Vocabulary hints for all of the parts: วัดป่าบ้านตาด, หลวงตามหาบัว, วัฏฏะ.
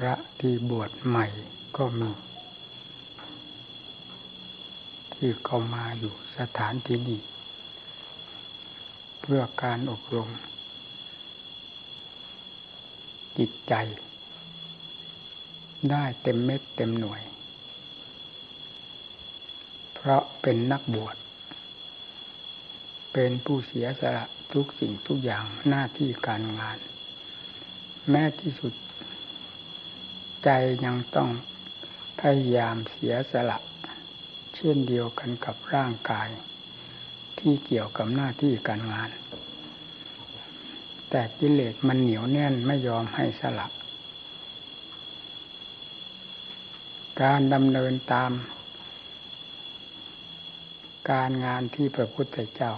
พระที่บวชใหม่ก็มีที่เข้ามาอยู่สถานที่นี้เพื่อการอบรมจิตใจได้เต็มเม็ดเต็มหน่วยเพราะเป็นนักบวชเป็นผู้เสียสละทุกสิ่งทุกอย่างหน้าที่การงานแม้ที่สุดใจยังต้องพยายามเสียสละเช่นเดียวกันกับร่างกายที่เกี่ยวกับหน้าที่การงานแต่กิเลสมันเหนียวแน่นไม่ยอมให้สละการดำเนินตามการงานที่พระพุทธเจ้า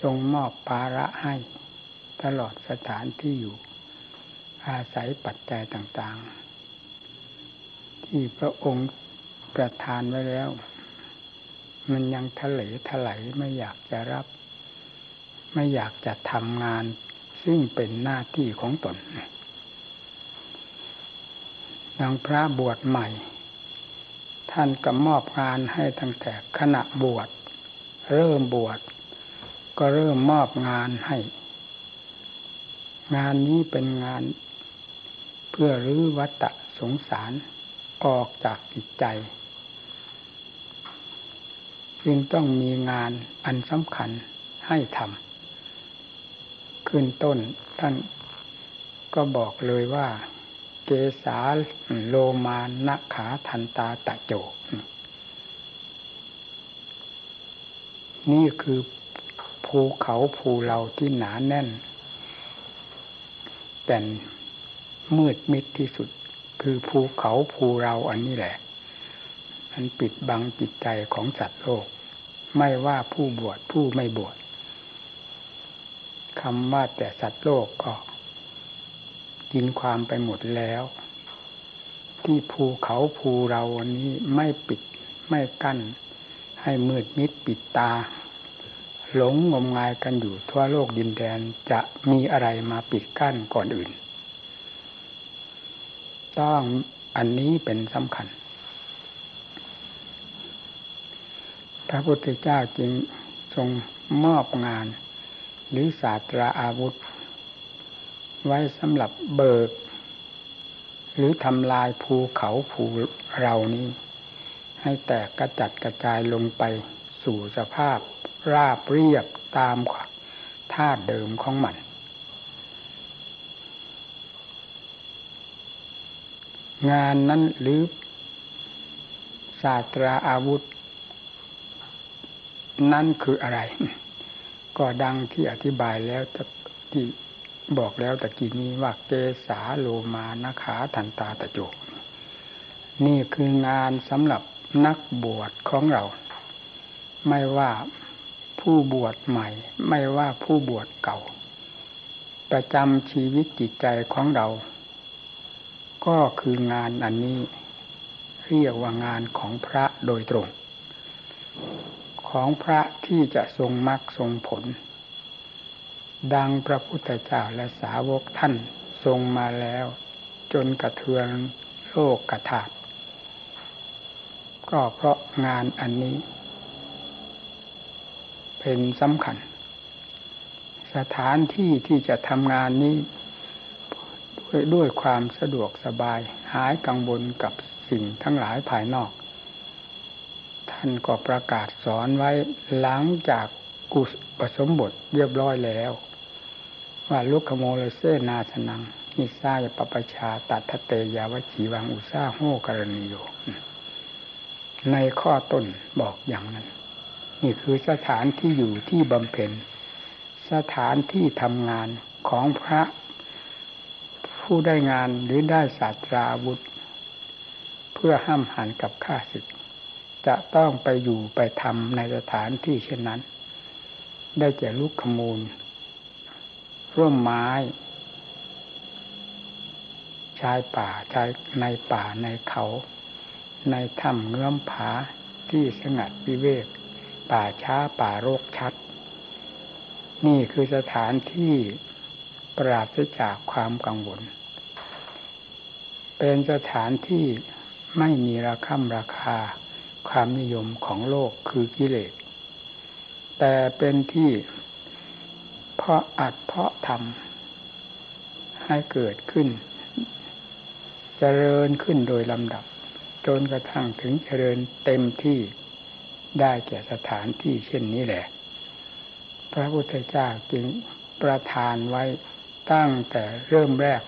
ทรงมอบภาระให้ตลอดสถานที่อยู่อาศัยปัจจัยต่างๆที่พระองค์ประทานไว้แล้วมันยังทะเลทลายไม่อยากจะรับไม่อยากจะทำงานซึ่งเป็นหน้าที่ของตนดังพระบวชใหม่ท่านก็มอบงานให้ตั้งแต่ขณะบวชเริ่มบวชก็เริ่มมอบงานให้งานนี้เป็นงานเพื่อรื้อวัฏสงสารออกจากจิตใจจึงต้องมีงานอันสำคัญให้ทำขึ้นต้นท่านก็บอกเลยว่าเกสาโลมานะขาทันตาตะโจนี่คือภูเขาภูเราที่หนาแน่นแต่มืดมิดที่สุดคือภูเขาภูเราอันนี้แหละมันปิดบังจิตใจของสัตว์โลกไม่ว่าผู้บวชผู้ไม่บวชคำว่าแต่สัตว์โลกก็กินความไปหมดแล้วที่ภูเขาภูเราอันนี้ไม่ปิดไม่กั้นให้มืดมิดปิดตาหลงงมงายกันอยู่ทั่วโลกดินแดนจะมีอะไรมาปิดกั้นก่อนอื่นต้องอันนี้เป็นสำคัญพระพุทธเจ้าจึงทรงมอบงานหรือศาสตราอาวุธไว้สำหรับเบิกหรือทำลายภูเขาภูเรานี้ให้แตกกระจัดกระจายลงไปสู่สภาพราบเรียบตามธาตุเดิมของมันงานนั้นหรือศาสตราอาวุธนั้นคืออะไรก็ดังที่อธิบายแล้วที่บอกแล้วตะกี้นี้ว่าเกสาโลมานะขาทันตาตะโจกนี่คืองานสำหรับนักบวชของเราไม่ว่าผู้บวชใหม่ไม่ว่าผู้บวชเก่าประจำชีวิตจิตใจของเราก็คืองานอันนี้เรียกว่างานของพระโดยตรงของพระที่จะทรงมรรคทรงผลดังพระพุทธเจ้าและสาวกท่านทรงมาแล้วจนกระเทือนโลกกระถาดก็เพราะงานอันนี้เป็นสำคัญสถานที่ที่จะทำงานนี้ด้วยความสะดวกสบายหายกังวลกับสิ่งทั้งหลายภายนอกท่านก็ประกาศสอนไว้หลังจากกุศลสมบทเรียบร้อยแล้วว่าลุคโมเลเซนาสนังนิสายปปชาตัทเตยาวจีวังอุสาโหกรณีโยในข้อต้นบอกอย่างนั้นนี่คือสถานที่อยู่ที่บำเพ็ญสถานที่ทำงานของพระผู้ได้งานหรือได้ศาสตราวุธเพื่อห้ามหันกับข้าศึกจะต้องไปอยู่ไปทำในสถานที่เช่นนั้นได้แก่ลูกขมูลร่วมไม้ชายป่าชายในป่าในเขาในถ้ำเงื้อมผาที่สงัดวิเวกป่าช้าป่ารกชัดนี่คือสถานที่ปราศจากความกังวล เป็นสถานที่ไม่มีราคาความนิยมของโลกคือกิเลสแต่เป็นที่เพาะอัดเพาะทำให้เกิดขึ้นเจริญขึ้นโดยลำดับจนกระทั่งถึงเจริญเต็มที่ได้แก่สถานที่เช่นนี้แหละพระพุทธเจ้าจึงประทานไว้ตั้งแต่เริ่มแรก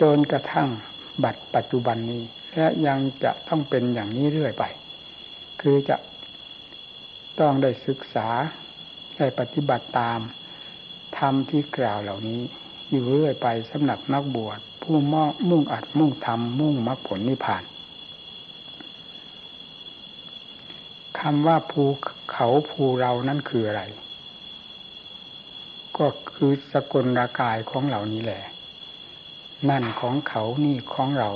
จนกระทั่งบัดปัจจุบันนี้และยังจะต้องเป็นอย่างนี้เรื่อยไปคือจะต้องได้ศึกษาได้ปฏิบัติตามธรรมที่กล่าวเหล่านี้อยู่เรื่อยไปสำหรับนักบวชผู้มุ่งอัดมุ่งทำมุ่งมรรคผลนิพพานคำว่าภูเขาภูเรานั่นคืออะไรก็คือสกลร่างกายของเหล่านี้แหละนั่นของเขานี่ของเรา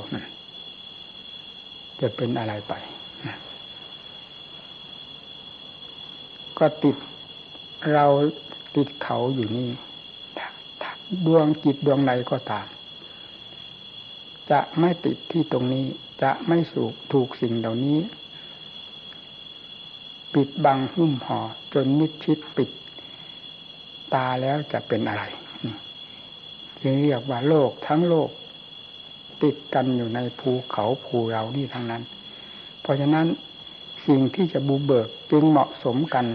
จะเป็นอะไรไปก็ติดเราติดเขาอยู่นี่ดวงจิตดวงใดก็ตามจะไม่ติดที่ตรงนี้จะไม่ถูกสิ่งเหล่านี้ปิดบังหุ้มห่อจนมิดชิดปิดตาแล้วจะเป็นอะไรจึงเรียกว่าโลกทั้งโลกติดกันอยู่ในภูเขาภูเรานี่ทั้งนั้นเพราะฉะนั้นสิ่งที่จะบุกเบิกจึงเหมาะสมกัน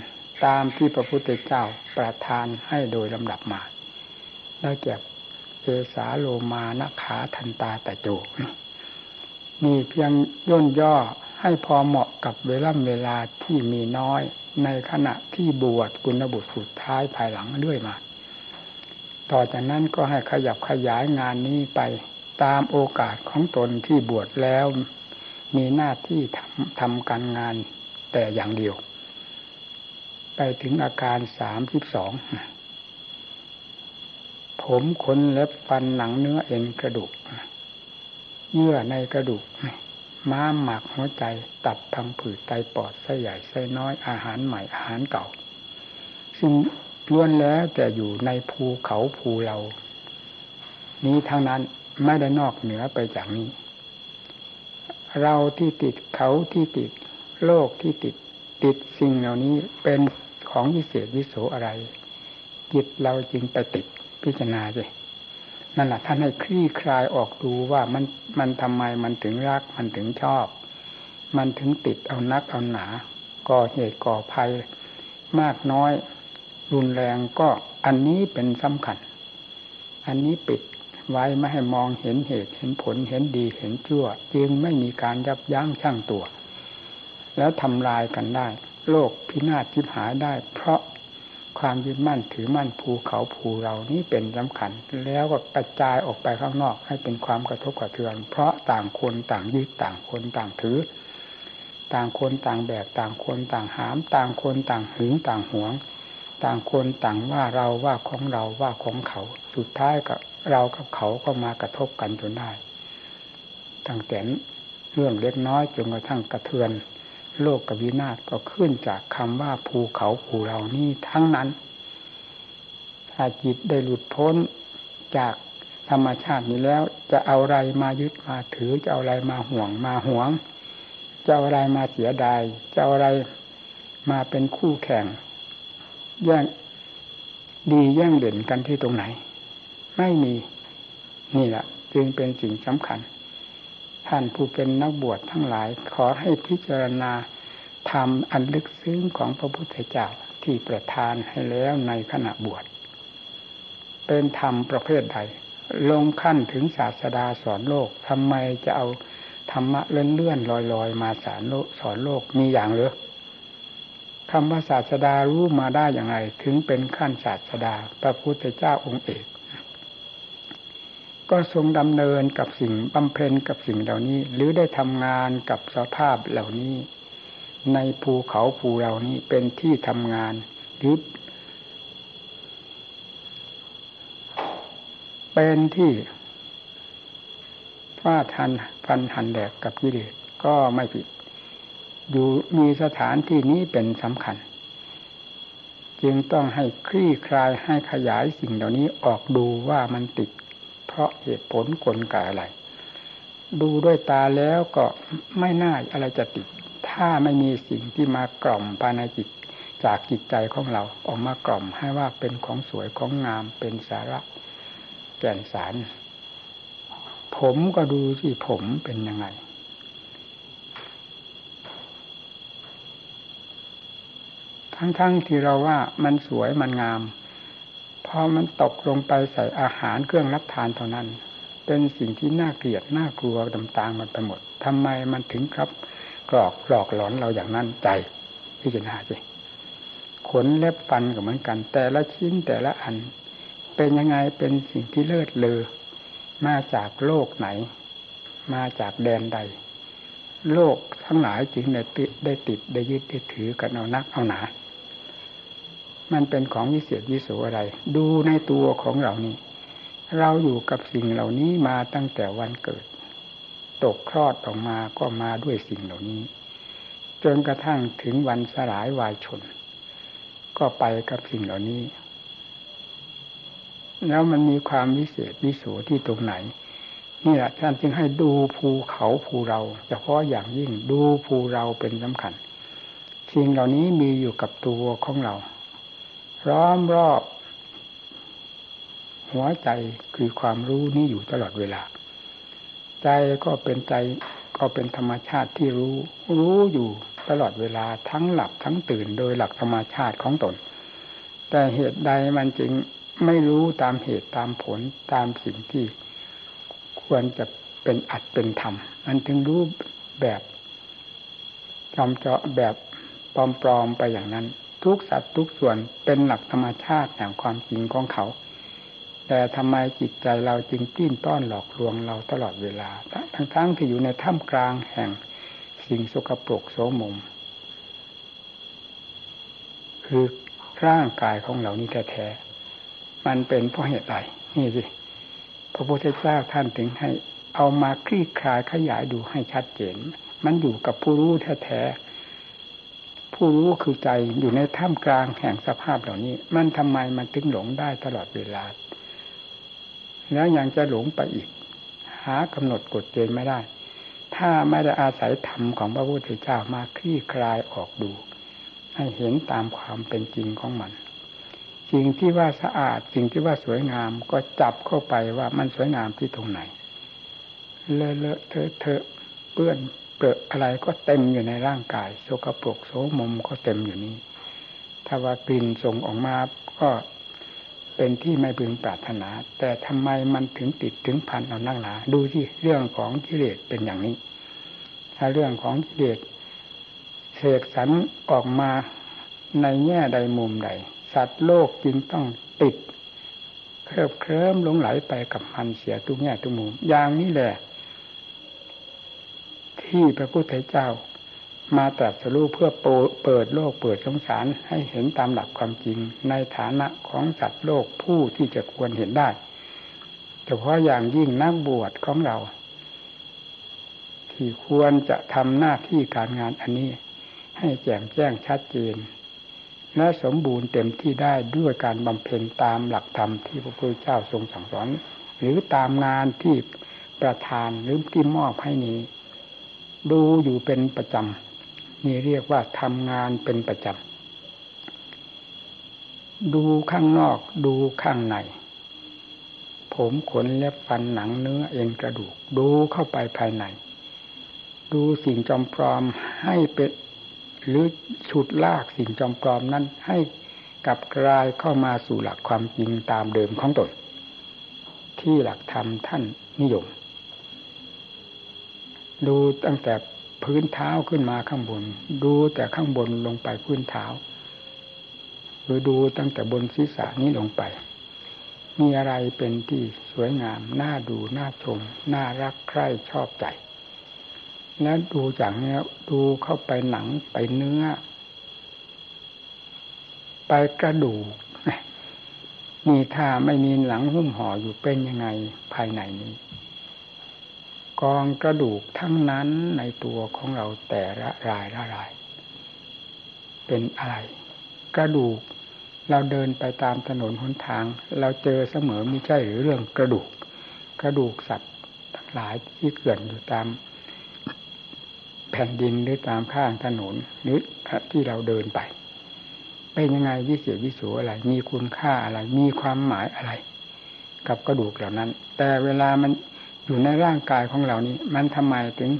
ตามที่พระพุทธเจ้าประทานให้โดยลำดับมาได้แก่เอสาโลมานะขาทันตาตะโจนี่เพียงย่นย่อให้พอเหมาะกับเวลาที่มีน้อยในขณะที่บวชกุณบุตรสุดท้ายภายหลังเรื่อยมาต่อจากนั้นก็ให้ขยับขยายงานนี้ไปตามโอกาสของตนที่บวชแล้วมีหน้าที่ทำการงานแต่อย่างเดียวไปถึงอาการ32ผมขนเล็บฟันหนังเนื้อเอ็นกระดูกเยื่อในกระดูกม้ามหมักหัวใจตับพังผืดไตปอดไส้ใหญ่ไส้น้อยอาหารใหม่อาหารเก่าซึ่งล้วนแล้วแต่อยู่ในภูเขาภูเรานี้ทั้งนั้นไม่ได้นอกเหนือไปจากนี้เราที่ติดเขาที่ติดโลกที่ติดสิ่งเหล่านี้เป็นของวิเศษวิโสอะไรจิตเราจึงไปติดพิจารณาเลยนั่นแหละท่านให้คลี่คลายออกดูว่ามันทำไมมันถึงรักมันถึงชอบมันถึงติดเอานักเอาหนาก่อเหตุก่อภัยมากน้อยรุนแรงก็อันนี้เป็นสำคัญอันนี้ปิดไว้ไม่ให้มองเห็นเหตุเห็นผลเห็นดีเห็นชั่วจึงไม่มีการยับยั้งชั่งตัวแล้วทำลายกันได้โลกพินาศชิบหายได้เพราะความยึดมั่นถือมั่นภูเขาภูเรานี้เป็นสำคัญแล้วก็กระจายออกไปข้างนอกให้เป็นความกระทบกระเทือนเพราะต่างคนต่างยึดต่างคนต่างถือต่างคนต่างแบกต่างคนต่างหามต่างคนต่างหึงต่างหวงต่างคนต่างว่าเราว่าของเราว่าของเขาสุดท้ายกับเรากับเขาก็มากระทบกันจนได้ตั้งแต่เรื่องเล็กน้อยจนกระทั่งกระเทือนโลกกับวินาศก็ขึ้นจากคำว่าภูเขาภูเรานี่ทั้งนั้นถ้าจิตได้หลุดพ้นจากธรรมชาตินี้แล้วจะเอาอะไรมายึดมาถือจะเอาอะไรมาห่วงจะเอาอะไรมาเสียดายจะเอาอะไรมาเป็นคู่แข่งแย่งดีแย่งเด่นกันที่ตรงไหนไม่มีนี่แหละจึงเป็นสิ่งสำคัญท่านผู้เป็นนักบวชทั้งหลายขอให้พิจารณาธรรมอันลึกซึ้งของพระพุทธเจ้าที่ประทานให้แล้วในขณะบวชเป็นธรรมประเภทใดลงขั้นถึงศาสดาสอนโลกทำไมจะเอาธรรมะเลื่อนลอยๆมาสอนโลกมีอย่างหรือคำว่าศาสดารู้มาได้อย่างไรถึงเป็นขั้นศาสดาพระพุทธเจ้าองค์เอกก็ทรงดำเนินกับสิ่งบำเพ็ญกับสิ่งเหล่านี้หรือได้ทำงานกับสภาพเหล่านี้ในภูเขาภูเรานี้เป็นที่ทำงานหรือเป็นที่ฟาดฟันหันแดกกับกิเลสก็ไม่ผิดอยู่มีสถานที่นี้เป็นสำคัญจึงต้องให้คลี่คลายให้ขยายสิ่งเหล่านี้ออกดูว่ามันติดเพราะเหตุผลกลไกอะไร ดูด้วยตาแล้วก็ไม่น่าอะไรจะติดถ้าไม่มีสิ่งที่มากล่อมภายในจิตจากจิตใจของเราออกมากล่อมให้ว่าเป็นของสวยของงามเป็นสาระแก่นสารผมก็ดูสิผมเป็นยังไงทั้งที่เราว่ามันสวยมันงามพอมันตกลงไปใส่อาหารเครื่องรับทานเท่านั้นเป็นสิ่งที่น่าเกลียดน่ากลัวต่างๆมันไปหมดทำไมมันถึงครับกรอกหลอกหลอนเราอย่างนั้นใจที่จะน่าใจขนเล็บฟันก็เหมือนกันแต่ละชิ้นแต่ละอันเป็นยังไงเป็นสิ่งที่เลิศเลอมาจากโลกไหนมาจากแดนใดโลกทั้งหลายจึงได้ติดได้ยึดได้ถือกันเอานักเอาหนามันเป็นของวิเศษวิโสอะไรดูในตัวของเรานี่เราอยู่กับสิ่งเหล่านี้มาตั้งแต่วันเกิดตกคลอดออกมาก็มาด้วยสิ่งเหล่านี้จนกระทั่งถึงวันสลายวายชนก็ไปกับสิ่งเหล่านี้แล้วมันมีความวิเศษวิโสที่ตรงไหนนี่แหละท่านจึงให้ดูภูเขาภูเราเฉพาะอย่างยิ่งดูภูเราเป็นสำคัญสิ่งเหล่านี้มีอยู่กับตัวของเราล้อมรอบหัวใจคือความรู้นี้อยู่ตลอดเวลาใจก็เป็นใจก็เป็นธรรมชาติที่รู้อยู่ตลอดเวลาทั้งหลับทั้งตื่นโดยหลักธรรมชาติของตนแต่เหตุใดมันจึงไม่รู้ตามเหตุตามผลตามสิ่งที่ควรจะเป็นอัตเป็นธรรมมันถึงรู้แบบจอมเจาะแบบปลอมๆไปอย่างนั้นทุกสัตว์ทุกส่วนเป็นหลักธรรมชาติแห่งความจริงของเขาแต่ทำไมจิตใจเราจึงดิ้นต้อนหลอกลวงเราตลอดเวลาทั้งที่อยู่ในท่ามกลางแห่งสิ่งสกปรกโสมมคือร่างกายของเรานี่แท้ๆมันเป็นเพราะเหตุใดนี่สิพระพุทธเจ้าท่านถึงให้เอามาคลี่คลายขยายดูให้ชัดเจนมันอยู่กับผู้รู้แท้ๆผู้รู้คือใจอยู่ในท่ามกลางแห่งสภาพเหล่านี้มันทำไมมันถึงหลงได้ตลอดเวลาแล้วยังจะหลงไปอีกหากำหนดกฎเกณฑ์ไม่ได้ถ้าไม่ได้อาศัยธรรมของพระพุทธเจ้ามาคลี่คลายออกดูให้เห็นตามความเป็นจริงของมันสิ่งที่ว่าสะอาดสิ่งที่ว่าสวยงามก็จับเข้าไปว่ามันสวยงามที่ตรงไหนเลอะเทอะเปื้อนเปรอะอะไรก็เต็มอยู่ในร่างกายสกปรกโสมมก็เต็มอยู่นี้ถ้าว่ากลิ่นส่งออกมาก็เป็นที่ไม่พึงปรารถนาแต่ทำไมมันถึงติดถึงพันเอานั่งหนาดูที่เรื่องของกิเลสเป็นอย่างนี้ถ้าเรื่องของกิเลสเสกสรรออกมาในแง่ใดมุมใดสัตว์โลกจึงต้องติดเคลิบเคลิ้มหลงไหลไปกับมันเสียทุกแง่ทุกมุมอย่างนี้แหละที่พระพุทธเจ้ามาตรัสรู้เพื่อเปิดโลกเปิดสงสารให้เห็นตามหลักความจริงในฐานะของสัตว์โลกผู้ที่จะควรเห็นได้เฉพาะอย่างยิ่งนักบวชของเราที่ควรจะทำหน้าที่การงานอันนี้ให้แจ่มแจ้งชัดเจนและสมบูรณ์เต็มที่ได้ด้วยการบำเพ็ญตามหลักธรรมที่พระพุทธเจ้าทรงสั่งสอนหรือตามงานที่ประทานหรือที่มอบให้นี้ดูอยู่เป็นประจำนี่เรียกว่าทำงานเป็นประจำดูข้างนอกดูข้างในผมขนเล็บฟันหนังเนื้อเอ็นกระดูกดูเข้าไปภายในดูสิ่งจอมปลอมให้เป็นหรือฉุดลากสิ่งจอมปลอมนั้นให้กลับกลายเข้ามาสู่หลักความจริงตามเดิมของตนที่หลักธรรมท่านนิยมดูตั้งแต่พื้นเท้าขึ้นมาข้างบนดูแต่ข้างบนลงไปพื้นเท้าหรือดูตั้งแต่บนศีรษะนี้ลงไปมีอะไรเป็นที่สวยงามน่าดูน่าชมน่ารักใคร่ชอบใจแล้วดูจากนี้ดูเข้าไปหนังไปเนื้อไปกระดูกมีถ้าไม่มีหนังหุ้มห่ออยู่เป็นยังไงภายในนี้กองกระดูกทั้งนั้นในตัวของเราแต่ละรายละรายเป็นอะไรกระดูกเราเดินไปตามถนนหนทางเราเจอเสมอมิใช่หรือเรื่องกระดูกสัตว์ทั้ง หลายที่เกลื่อนอยู่ตามแผ่นดินหรือตามข้างถนนหรือที่เราเดินไปเป็นยังไงวิเศษวิโสอะไรมีคุณค่าอะไรมีความหมายอะไรกับกระดูกเหล่านั้นแต่เวลามันอยู่ในร่างกายของเรานี้มันทำไมถึง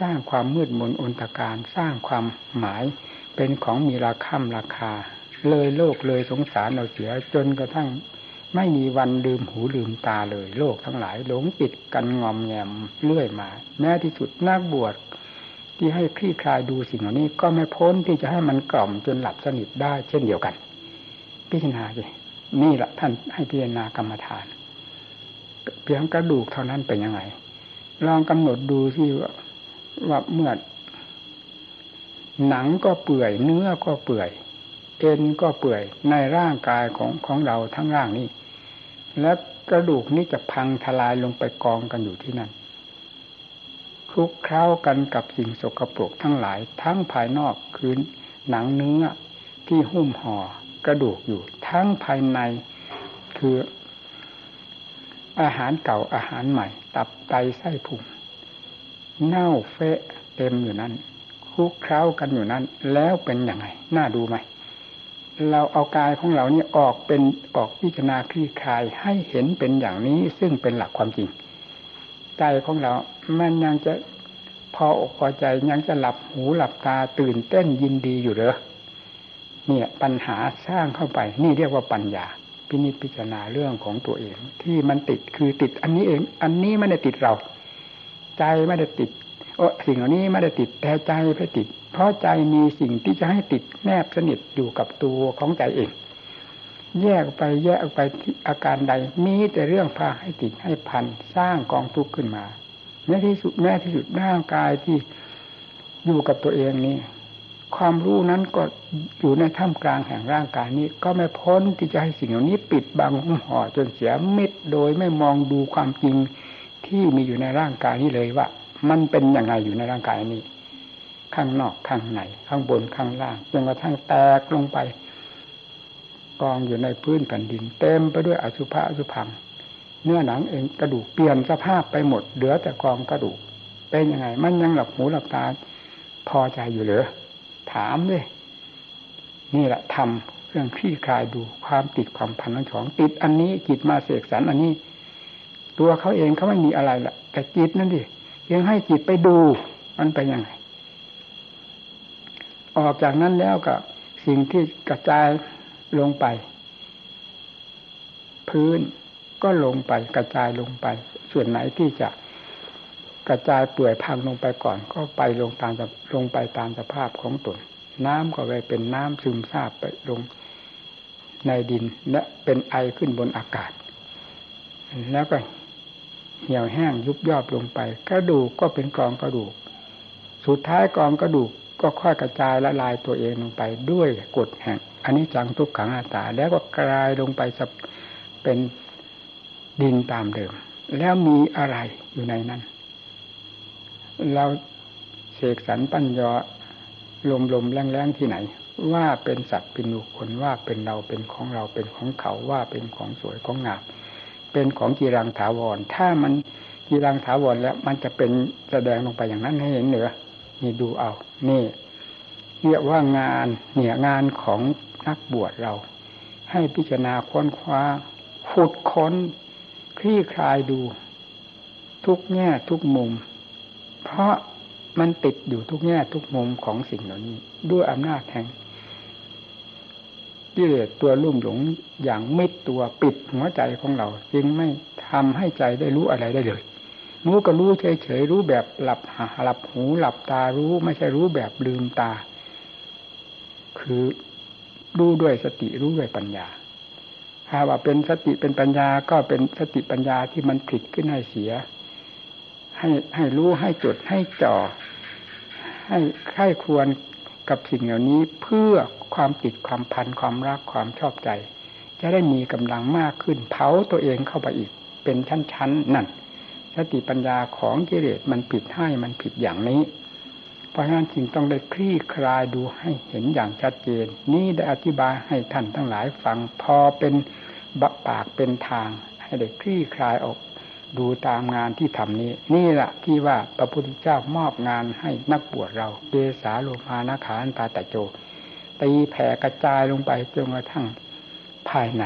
สร้างความมืดมนอนตการสร้างความหมายเป็นของมีราคาเลยโลกเลยสงสารเราเสียจนกระทั่งไม่มีวันลืมหูลืมตาเลยโลกทั้งหลายหลงติดกันงอมแงมเรื่อยมาแม้ที่สุดนักบวชที่ให้คลี่คลายดูสิ่งเหล่านี้ก็ไม่พ้นที่จะให้มันกล่อมจนหลับสนิทได้เช่นเดียวกันพิจารณาเลยนี่แหละท่านให้พิจารณากรรมฐานเพียงกระดูกเท่านั้นเป็นยังไงลองกำหนดดูสิว่าเมื่อหนังก็เปื่อยเนื้อก็เปื่อยเอ็นก็เปื่อยในร่างกายของเราทั้งร่างนี้และกระดูกนี้จะพังทลายลงไปกองกันอยู่ที่นั่นคลุกเคล้ากันกับสิ่งสกปรกทั้งหลายทั้งภายนอกคือหนังเนื้อที่หุ้มห่อกระดูกอยู่ทั้งภายในคืออาหารเก่าอาหารใหม่ตับไตไส้พุงเน่าเฟะเต็มอยู่นั้นคลุกเคล้ากันอยู่นั้นแล้วเป็นยังไงน่าดูไหมเราเอากายของเราเนี่ยออกพิจารณาคลี่คลายให้เห็นเป็นอย่างนี้ซึ่งเป็นหลักความจริงใจของเรามันยังจะพออกพอใจยังจะหลับหูหลับตาตื่นเต้นยินดีอยู่เหรอเนี่ยปัญหาสร้างเข้าไปนี่เรียกว่าปัญญาพินิจพิจารณาเรื่องของตัวเองที่มันติดคือติดอันนี้เองอันนี้ไม่ได้ติดเราใจไม่ได้ติดสิ่งเหล่านี้ไม่ได้ติดแต่ใจไปติดเพราะใจมีสิ่งที่จะให้ติดแนบสนิทอยู่กับตัวของใจเองแยกไปอาการใดมีแต่เรื่องพาให้ติดให้พันสร้างกองทุกข์ขึ้นมาแม้ที่สุดร่างกายที่อยู่กับตัวเองนี้ความรู้นั้นก็อยู่ในท่ามกลางแห่งร่างกายนี้ก็ไม่พ้นที่จะให้สิ่งเหล่านี้ปิดบังหุ้มห่อจนเสียมิดโดยไม่มองดูความจริงที่มีอยู่ในร่างกายนี้เลยว่ามันเป็นอย่างไรอยู่ในร่างกายนี้ข้างนอกข้างในข้างบนข้างล่างจนกระทั่งแตกลงไปกองอยู่ในพื้นแผ่นดินเต็มไปด้วยอสุภะอสุพังเนื้อหนังเองกระดูกเปลี่ยนสภาพไปหมดเหลือแต่กองกระดูกเป็นยังไงมันยังหลับหูหลับตาพอใจอยู่เหรอถามเลยนี่แหละทำเรื่องคลี่คลายดูความติดความพันทั้งสองติดอันนี้จิตมาเสกสรรอันนี้ตัวเขาเองเขาไม่มีอะไรละแต่จิตนั่นดิยังให้จิตไปดูมันไปยังไงออกจากนั้นแล้วก็สิ่งที่กระจายลงไปพื้นก็ลงไปกระจายลงไปส่วนไหนที่จะกระจายเปื่อยพังลงไปก่อนก็ไปลงไปตามสภาพของตนน้ำก็ไปเป็นน้ำซึมซาบไปลงในดินและเป็นไอขึ้นบนอากาศแล้วก็เหี่ยวแห้งยุบย่อลงไปกระดูกก็เป็นกองกระดูกสุดท้ายกองกระดูกก็ค่อยกระจายละลายตัวเองลงไปด้วยกฎแห่งอนิจจังทุกขังอนัตตาแล้วก็กลายลงไปเป็นดินตามเดิมแล้วมีอะไรอยู่ในนั้นเราเสกสรรปั้นยอลมแรงๆที่ไหนว่าเป็นสัตว์เป็นบุคคลว่าเป็นเราเป็นของเขาว่าเป็นของสวยของงามเป็นของกีรังถาวรถ้ามันกีรังถาวรแล้วมันจะเป็นแสดงลงไปอย่างนั้นให้เห็นเหนือนี่ดูเอานี่เรียกว่างานเนี่ยงานของนักบวชเราให้พิจารณาค้นคว้าขุดค้นคลี่คลายดูทุกแง่ทุกมุมเพราะมันติดอยู่ทุกแง่ทุกมุมของสิ่งเหล่านี้ด้วยอำนาจแห่งกิเลสตัวลุ่มหลงอย่างมิดตัวปิดหัวใจของเราจึงไม่ทำให้ใจได้รู้อะไรได้เลยรู้ก็รู้เฉยๆรู้แบบหลับหูหลับตารู้ไม่ใช่รู้แบบลืมตาคือรู้ด้วยสติรู้ด้วยปัญญาถ้าว่าเป็นสติเป็นปัญญาก็เป็นสติปัญญาที่มันผิดขึ้นให้เสียให้รู้ให้จดให้จ่อให้ใคร่ควรกับสิ่งเหล่านี้เพื่อความติดความพันความรักความชอบใจจะได้มีกำลังมากขึ้นเผาตัวเองเข้าไปอีกเป็นชั้นๆนั่นสติปัญญาของกิเลสมันผิดให้มันผิดอย่างนี้เพราะฉะนั้นจึงต้องได้คลี่คลายดูให้เห็นอย่างชัดเจนนี่ได้อธิบายให้ท่านทั้งหลายฟังพอเป็นปากเป็นทางให้ได้คลี่คลายออก ดูตามงานที่ทำนี้นี่แหละที่ว่าพระพุทธเจ้ามอบงานให้นักบวชเราเกสาโลภานะขานันตาตะโจตีแผ่กระจายลงไปจนกระทั่งภายใน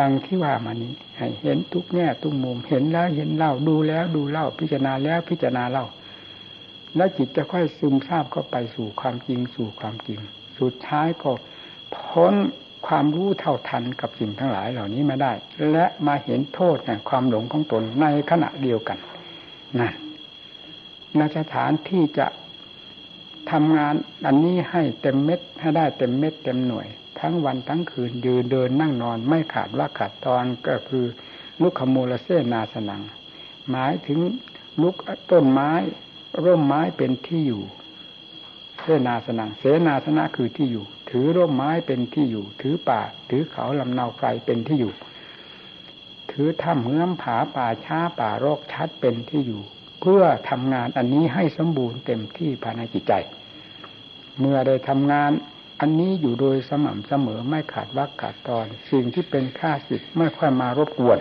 ดังที่ว่ามานี้ให้เห็นทุกแง่ทุกมุมเห็นแล้วเห็นเล่าดูแล้วดูเล่าพิจารณาแล้วพิจารณาเล่าแล้วจิตจะค่อยซึมซาบเข้าไปสู่ความจริงสู่ความจริงสุดท้ายก็พ้นความรู้เท่าทันกับสิ่งทั้งหลายเหล่านี้มาได้และมาเห็นโทษแห่งความหลงของตนในขณะเดียวกันนั่นณสถานที่จะทำงานอันนี้ให้เต็มเม็ดให้ได้เต็มเม็ดเต็มหน่วยทั้งวันทั้งคืนยืนเดินนั่งนอนไม่ขาดว่าขาดตอนก็คือลุกขมูลเสนาสนังหมายถึงลุกต้นไม้ร่มไม้เป็นที่อยู่เสนาสนังเสนาสนะคือที่อยู่ถือร่มไม้เป็นที่อยู่ถือป่าถือเขาลำเนาไพรเป็นที่อยู่ถือถ้ำเหื้อมผาป่าช้าป่ารกชัดเป็นที่อยู่เพื่อทำงานอันนี้ให้สมบูรณ์เต็มที่ภายในจิตใจเมื่อได้ทำงานอันนี้อยู่โดยสม่ำเสมอไม่ขาดวรรคขาดตอนสิ่งที่เป็นข้าศึกไม่ค่อยมารบกวน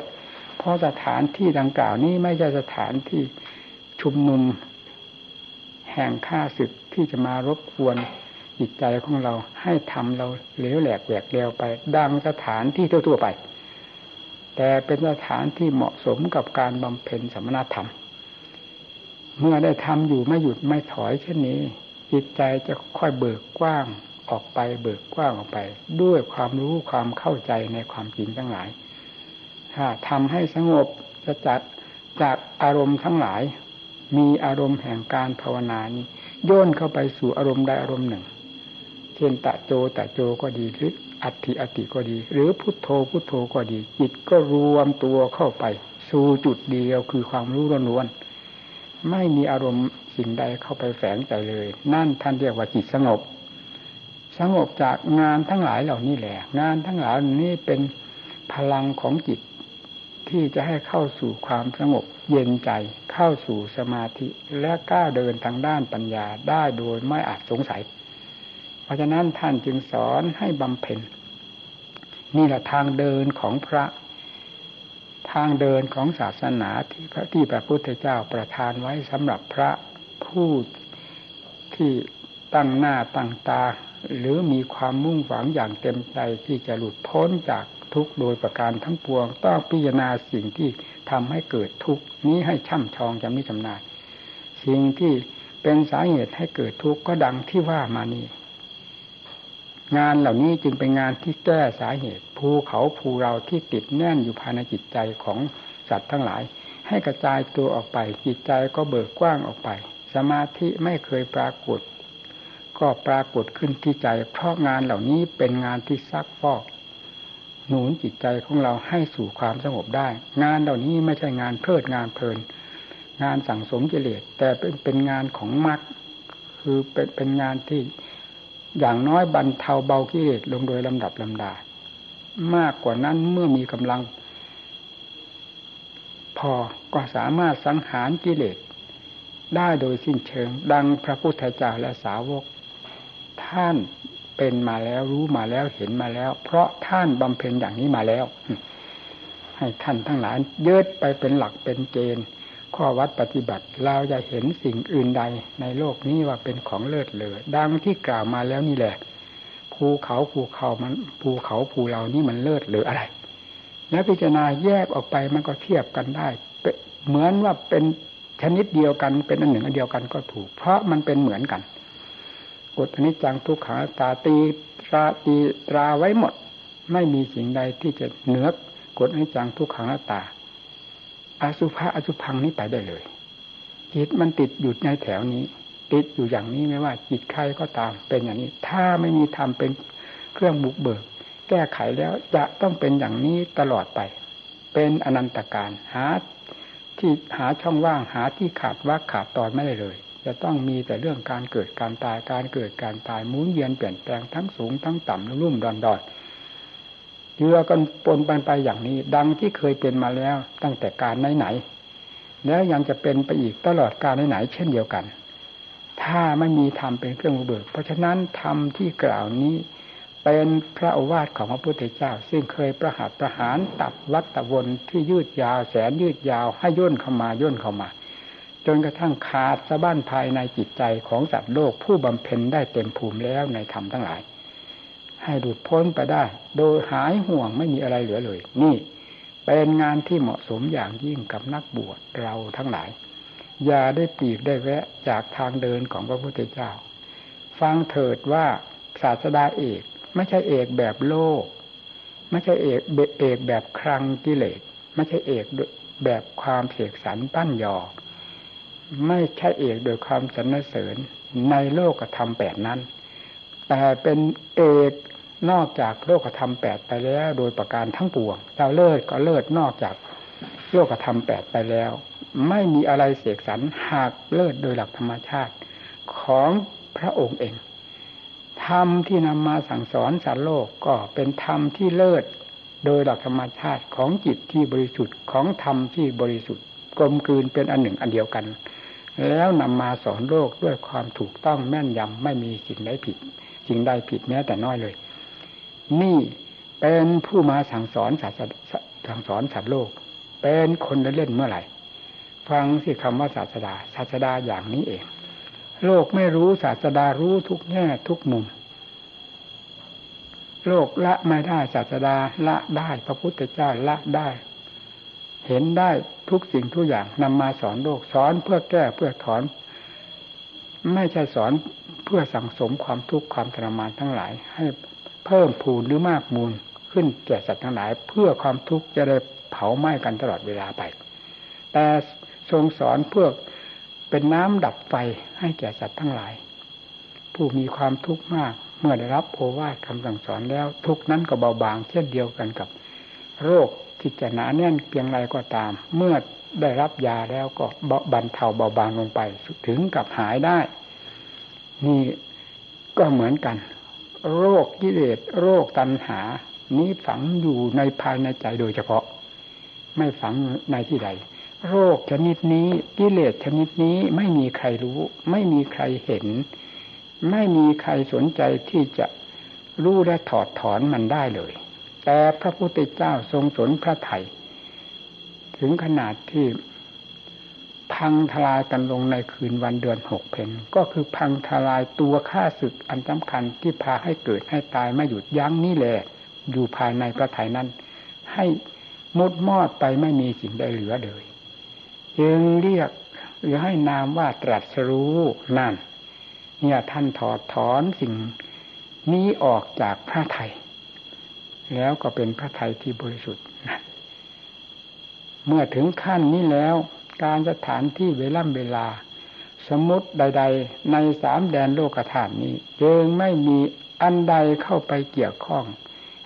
เพราะสถานที่ดังกล่าวนี้ไม่ใช่สถานที่ชุมนุมแห่งข้าศึกที่จะมารบกวนจิตใจของเราให้ทำเราเหลวแหลกแหวกแนวไปดังสถานที่ทั่วๆไปแต่เป็นสถานที่เหมาะสมกับการบำเพ็ญสมณธรรมเมื่อได้ทำอยู่ไม่หยุดไม่ถอยเช่นนี้จิตใจจะค่อยเบิกกว้างออกไปเบิกกว้างออกไปด้วยความรู้ความเข้าใจในความจริงทั้งหลายถ้าทำให้สงบจะจัดจากอารมณ์ทั้งหลายมีอารมณ์แห่งการภาวนานี้โยนเข้าไปสู่อารมณ์ใดอารมณ์หนึ่งเช่นตะโจก็ดีหรืออัตถิก็ดีหรือพุทโธก็ดีจิตก็รวมตัวเข้าไปสู่จุดเดียวคือความรู้ล้วนๆไม่มีอารมณ์สิ่งใดเข้าไปแฝงใจเลยนั่นท่านเรียกว่าจิตสงบจากงานทั้งหลายเหล่านี้แหละงานทั้งหลายนี้เป็นพลังของจิตที่จะให้เข้าสู่ความสงบเย็นใจเข้าสู่สมาธิและก้าวเดินทางด้านปัญญาได้โดยไม่อาจสงสัยเพราะฉะนั้นท่านจึงสอนให้บำเพ็ญนี่แหละทางเดินของพระทางเดินของศาสนาที่พระพุทธเจ้าประทานไว้สำหรับพระผู้ที่ตั้งหน้าตั้งตาหรือมีความมุ่งหวังอย่างเต็มใจที่จะหลุดพ้นจากทุกข์โดยประการทั้งปวงต้องพิจารณาสิ่งที่ทำให้เกิดทุกข์นี้ให้ช่ำชองจำนิจำนาญสิ่งที่เป็นสาเหตุให้เกิดทุกข์ก็ดังที่ว่ามานี้งานเหล่านี้จึงเป็นงานที่แก้สาเหตุภูเขาภูเราที่ติดแน่นอยู่ภายในจิตใจของสัตว์ทั้งหลายให้กระจายตัวออกไปจิตใจก็เบิกกว้างออกไปสมาธิไม่เคยปรากฏก็ปรากฏขึ้นที่ใจเพราะงานเหล่านี้เป็นงานที่ซักฟอกหนุนจิตใจของเราให้สู่ความสงบได้งานเหล่านี้ไม่ใช่งานเพลิดงานเพลินงานสั่งสมกิเลสแต่เป็นงานของมรรคคือเป็นงานที่อย่างน้อยบรรเทาเบากิเลสลงโดยลำดับลำดามากกว่านั้นเมื่อมีกำลังพอก็สามารถสังหารกิเลสได้โดยสิ้นเชิงดังพระพุทธเจ้าและสาวกท่านเป็นมาแล้วรู้มาแล้วเห็นมาแล้วเพราะท่านบำเพ็ญอย่างนี้มาแล้วให้ท่านทั้งหลายยึดไปเป็นหลักเป็นเกณฑ์ข้อวัดปฏิบัติเราอย่าเห็นสิ่งอื่นใดในโลกนี้ว่าเป็นของเลิศเลอดังที่กล่าวมาแล้วนี่แหละภูเขาภูเรานี่มันเลิศเลออะไรแล้วพิจารณาแยกออกไปมันก็เทียบกันได้เหมือนว่าเป็นชนิดเดียวกันเป็นอันหนึ่งอันเดียวกันก็ถูกเพราะมันเป็นเหมือนกันกฎอนิจจังทุกขังอนัตตาตีตราไว้หมดไม่มีสิ่งใดที่จะเหนือกฎอนิจจังทุกขังอนัตตาอสุภังนี้ไปได้เลยจิตมันติดอยู่ในแถวนี้ติดอยู่อย่างนี้ไม่ว่าจิตใครก็ตามเป็นอย่างนี้ถ้าไม่มีธรรมเป็นเครื่องบุกเบิกแก้ไขแล้วจะต้องเป็นอย่างนี้ตลอดไปเป็นอนันตการหาช่องว่างหาที่ขาดวรรคขาดตอนไม่ได้เลยจะต้องมีแต่เรื่องการเกิดการตายการเกิดการตายหมุนเวียนเปลี่ยนแปลงทั้งสูงทั้งต่ำลุ่มๆดอนๆเยื้อกันปนไปอย่างนี้ดังที่เคยเป็นมาแล้วตั้งแต่การไหนๆแล้วยังจะเป็นไปอีกตลอดการไหนๆเช่นเดียวกันถ้าไม่มีธรรมเป็นเครื่องบุกเบิกเพราะฉะนั้นธรรมที่กล่าวนี้ เป็นพระโอวาทของพระพุทธเจ้าซึ่งเคยประหัตประหารตัดวัฏวนที่ยืดยาวแสนยืดยาวให้ย่นเข้ามาจนกระทั่งขาดสะบั้นภายในจิตใจของสัตว์โลกผู้บำเพ็ญได้เต็มภูมิแล้วในธรรมทั้งหลายให้หลุดพ้นไปได้โดยหายห่วงไม่มีอะไรเหลือเลยนี่เป็นงานที่เหมาะสมอย่างยิ่งกับนักบวชเราทั้งหลายอย่าได้ปลีกได้แวะจากทางเดินของพระพุทธเจ้าฟังเถิดว่าศาสดาเอกไม่ใช่เอกแบบโลกไม่ใช่เอกแบบครังกิเลสไม่ใช่เอกแบบความเสกสรรปั้นยอไม่ใช่เอกโดยความสรรเสริญในโลกธรรมแปดนั้นแต่เป็นเอกนอกจากโลกธรรมแปดไปแล้วโดยประการทั้งปวงเราเลิศก็เลิศนอกจากโลกธรรมแปดไปแล้วไม่มีอะไรเสกสรรหากเลิศโดยหลักธรรมชาติของพระองค์เองธรรมที่นำมาสั่งสอนสารโลกก็เป็นธรรมที่เลิศโดยหลักธรรมชาติของจิตที่บริสุทธิ์ของธรรมที่บริสุทธิ์กลมกลืนเป็นอันหนึ่งอันเดียวกันแล้วนำมาสอนโลกด้วยความถูกต้องแม่นยำไม่มีสิ่งใดผิดแม้แต่น้อยเลยนี่เป็นผู้มาสั่งสอนสัตว์โลกเป็นคนเล่นเมื่อไหร่ฟังสิคำว่าศาสดาอย่างนี้เองโลกไม่รู้ศาสดารู้ทุกแง่ทุกมุมโลกละไม่ได้ศาสดาละได้พระพุทธเจ้าละได้เห็นได้ทุกสิ่งทุกอย่างนำมาสอนโลกสอนเพื่อแก้เพื่อถอนไม่ใช่สอนเพื่อสั่งสมความทุกข์ความทรมานทั้งหลายให้เพิ่มพูนหรือมากมูลขึ้นแก่สัตว์ทั้งหลายเพื่อความทุกข์จะได้เผาไหม้กันตลอดเวลาไปแต่ทรงสอนเพื่อเป็นน้ำดับไฟให้แก่สัตว์ทั้งหลายผู้มีความทุกข์มากเมื่อได้รับโอวาทคำสั่งสอนแล้วทุกนั้นก็เบาบางเช่นเดียวกันกับโรคที่จะหนาแน่นเพียงไรก็ตามเมื่อได้รับยาแล้วก็บรรเทาเบาบางลงไปถึงกับหายได้นี่ก็เหมือนกันโรคกิเลสโรคตัณหานี้ฝังอยู่ในภายในใจโดยเฉพาะไม่ฝังในที่ใดโรคชนิดนี้กิเลสชนิดนี้ไม่มีใครรู้ไม่มีใครเห็นไม่มีใครสนใจที่จะรู้และถอดถอนมันได้เลยแต่พระพุทธเจ้าทรงสนพระทัยถึงขนาดที่พังทลายกันลงในคืนวันเดือนหกเพ็ญก็คือพังทลายตัวฆ่าศึกอันสำคัญที่พาให้เกิดให้ตายไม่หยุดยั้งนี่แหละอยู่ภายในพระทัยนั้นให้หมดมอดไปไม่มีสิ่งใดเหลือเลยจึงเรียกหรือให้นามว่าตรัสรู้นั่นเนี่ยท่านถอดถอนสิ่งนี้ออกจากพระทัยแล้วก็เป็นพระทัยที่บริสุทธิ์นะเมื่อถึงขั้นนี้แล้วการสถานที่เวลาสมมติใดๆในสามแดนโลกธาตุนี้จึงไม่มีอันใดเข้าไปเกี่ยวข้อง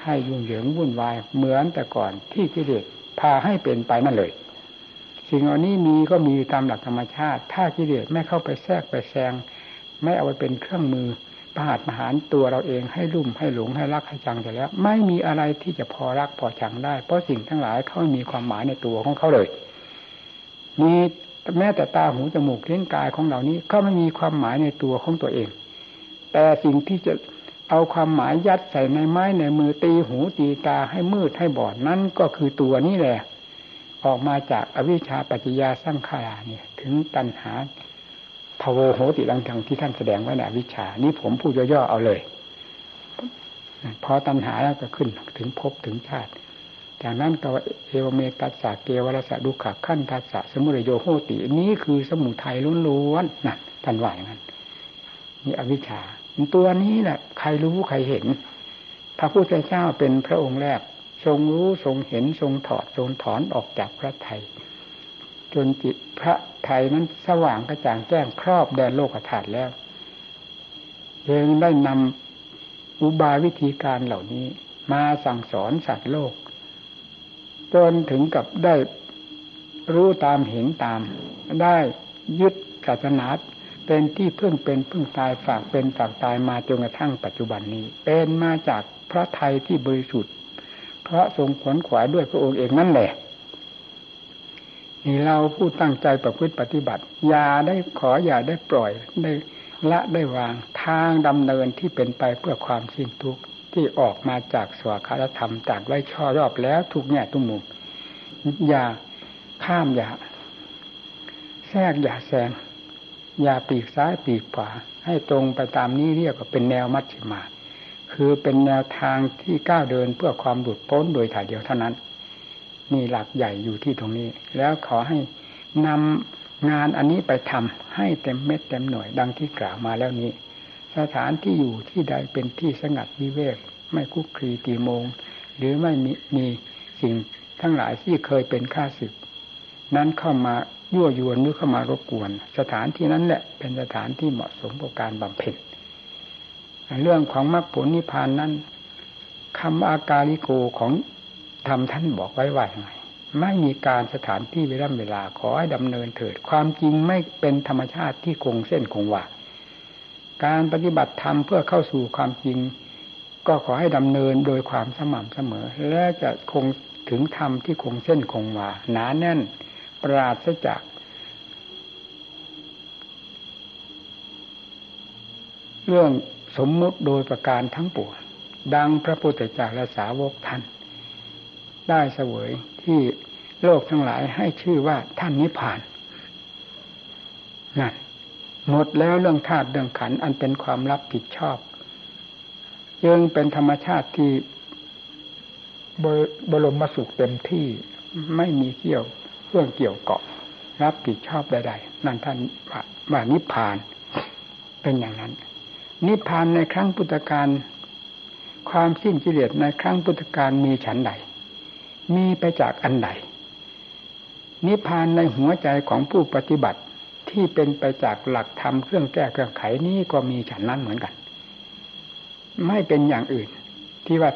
ให้ยุ่งเหยิงวุ่นวายเหมือนแต่ก่อนที่กิเลสพาให้เป็นไปนั่นเลยสิ่งเหล่านี้มีก็มีตามหลักธรรมชาติถ้ากิเลสไม่เข้าไปแทรกไปแซงไม่เอาไปเป็นเครื่องมือประหัตประหารตัวเราเองให้ลุ่มให้หลงให้รักให้ชังไปแล้วไม่มีอะไรที่จะพอรักพอชังได้เพราะสิ่งทั้งหลายเขามีความหมายในตัวของเขาเลยมีแม้แต่ตาหูจมูกลิ้นกายของเหล่านี้ก็ไม่มีความหมายในตัวของตัวเองแต่สิ่งที่จะเอาความหมายยัดใส่ในไม้ในมือตีหูตีตาให้มืดให้บอดนั่นก็คือตัวนี้แหละออกมาจากอวิชชาปัจจยาสังขารเนี่ยถึงตัณหาภโวโหติรังคังที่ท่านแสดงไว้ในอวิชชานี้ผมพูดย่อๆเอาเลยพอตัณหาแล้วก็ขึ้นถึงภพถึงชาติจากนั้นก็เอวเมตัสสะเกวรสะดุขะขันธัสสะสมุเรโยโหตินี้คือสมุทัยล้วนๆน่ะท่านว่าอย่างนั้นนี่อวิชชาตัวนี้แหละใครรู้ใครเห็นพระพุทธเจ้าเป็นพระองค์แรกทรงรู้ทรงเห็นทรงถอดทรงถอนออกจากพระทัยจนจิตพระทัยนั้นสว่างกระจ่างแจ้งครอบแดนโลกธาตุแล้วยังได้นำอุบายวิธีการเหล่านี้มาสั่งสอนสัตว์โลกจนถึงกับได้รู้ตามเห็นตามได้ยึดศาสนาเป็นที่พึ่งเป็นพึ่งตายฝากเป็นฝากตายมาจนกระทั่งปัจจุบันนี้เป็นมาจากพระทัยที่บริสุทธิ์เพราะทรงขวนขวายด้วยพระองค์เองนั่นแหละนี่เราผู้ตั้งใจประพฤติปฏิบัติอย่าได้ปล่อยได้ละได้วางทางดำเนินที่เป็นไปเพื่อความสิ้นทุกข์ ที่ออกมาจากสวขาธรรมตัดไว้ช่อรอบแล้วทุกแง่ทุกมุมอย่าข้ามอย่าแทรกอย่าแซงอย่าปีกซ้ายปีกขวาให้ตรงไปตามนี้เรียกว่าเป็นแนวมัชฌิมาคือเป็นแนวทางที่ก้าวเดินเพื่อความหลุดพ้นโดยถ่ายเดียวเท่านั้นนี่หลักใหญ่อยู่ที่ตรงนี้แล้วขอให้นำงานอันนี้ไปทำให้เต็มเม็ดเต็มหน่วยดังที่กล่าวมาแล้วนี้สถานที่อยู่ที่ใดเป็นที่สงัดวิเวกไม่คุกคลีตีโมงหรือไม่มีสิ่งทั้งหลายที่เคยเป็นข้าศึกนั้นเข้ามายั่วยวนหรือเข้ามารบกวนสถานที่นั้นแหละเป็นสถานที่เหมาะสมต่อการบำเพ็ญเรื่องของมรรคผลนิพพานนั้นคำอากาลิโกของธรรมท่านบอกไว้ว่าอย่างไรไม่มีการสถานที่เวลาขอให้ดำเนินเถิดความจริงไม่เป็นธรรมชาติที่คงเส้นคงวาการปฏิบัติธรรมเพื่อเข้าสู่ความจริงก็ขอให้ดำเนินโดยความสม่ำเสมอและจะคงถึงธรรมที่คงเส้นคงวาหนาแน่นปราศจากเรื่องสมมุติโดยประการทั้งปวงดังพระพุทธเจ้าและสาวกท่านได้เสวยที่โลกทั้งหลายให้ชื่อว่าท่านนิพพานนั่นหมดแล้วเรื่องธาตุเรื่องขันธ์อันเป็นความรับผิดชอบยังเป็นธรรมชาติที่บรมสุขเต็มที่ไม่มีเกี่ยวเรื่องเกี่ยวเกาะรับผิดชอบใดๆนั่นท่านว่านิพพานเป็นอย่างนั้นนิพพานในครั้งพุทธกาลความสิ้นกิเลสในครั้งพุทธกาลมีฉันใดมีไปจากอันใดนิพพานในหัวใจของผู้ปฏิบัติที่เป็นไปจากหลักธรรมเครื่องแก้เครื่องไขนี้ก็มีฉันนั้นเหมือนกันไม่เป็นอย่างอื่นที่ว่า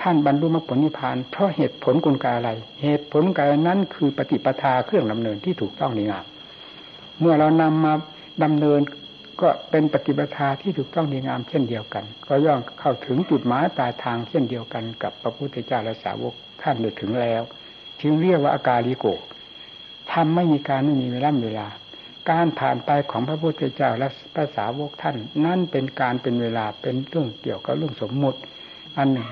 ท่านบรรลุมรรคผลนิพพานเพราะเหตุผลกลไกอะไรเหตุผลกลไกนั้นคือปฏิปทาเครื่องดำเนินที่ถูกต้องดีงามเมื่อเรานำมาดำเนินก็เป็นปฏิปทาที่ถูกต้องดีงามเช่นเดียวกันก็ย่อมเข้าถึงจุดหมายปลายทางเช่นเดียวกันกับพระพุทธเจ้าและสาวกท่านได้ถึงแล้วจึงเรียกว่าอากาลิโกทำไม่มีการไม่มีเวลาการผ่านไปของพระพุทธเจ้าและพระสาวกท่านนั่นเป็นการเป็นเวลาเป็นเรื่องเกี่ยวกับเรื่องสมมุติอันหนึ่ง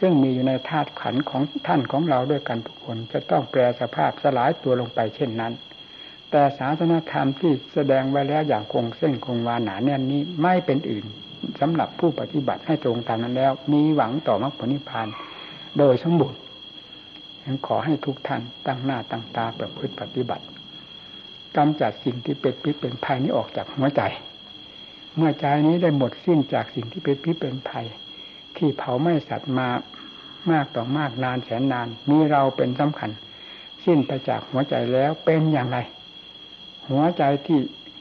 ซึ่งมีอยู่ในธาตุขันธ์ของท่านของเราด้วยกันทุกคนจะต้องแปรสภาพสลายตัวลงไปเช่นนั้นแต่ศาสนธรรมที่แสดงไว้แล้วอย่างคงเส้นคงวาหนาแน่นนี้ไม่เป็นอื่นสำหรับผู้ปฏิบัติให้ตรงตามนั้นแล้วมีหวังต่อมรรคผลนิพพานโดยสมบูรณ์ขอให้ทุกท่านตั้งหน้าตั้งตาประพฤติปฏิบัติกำจัดสิ่งที่เป็นพิษเป็นภัยนี้ออกจากหัวใจเมื่อใจนี้ได้หมดสิ้นจากสิ่งที่เป็นพิษเป็นภัยที่เผาไหม้สัตว์มามากต่อมากนานแสนนานมีเราเป็นสำคัญสิ้นไปจากหัวใจแล้วเป็นอย่างไรหัวใจ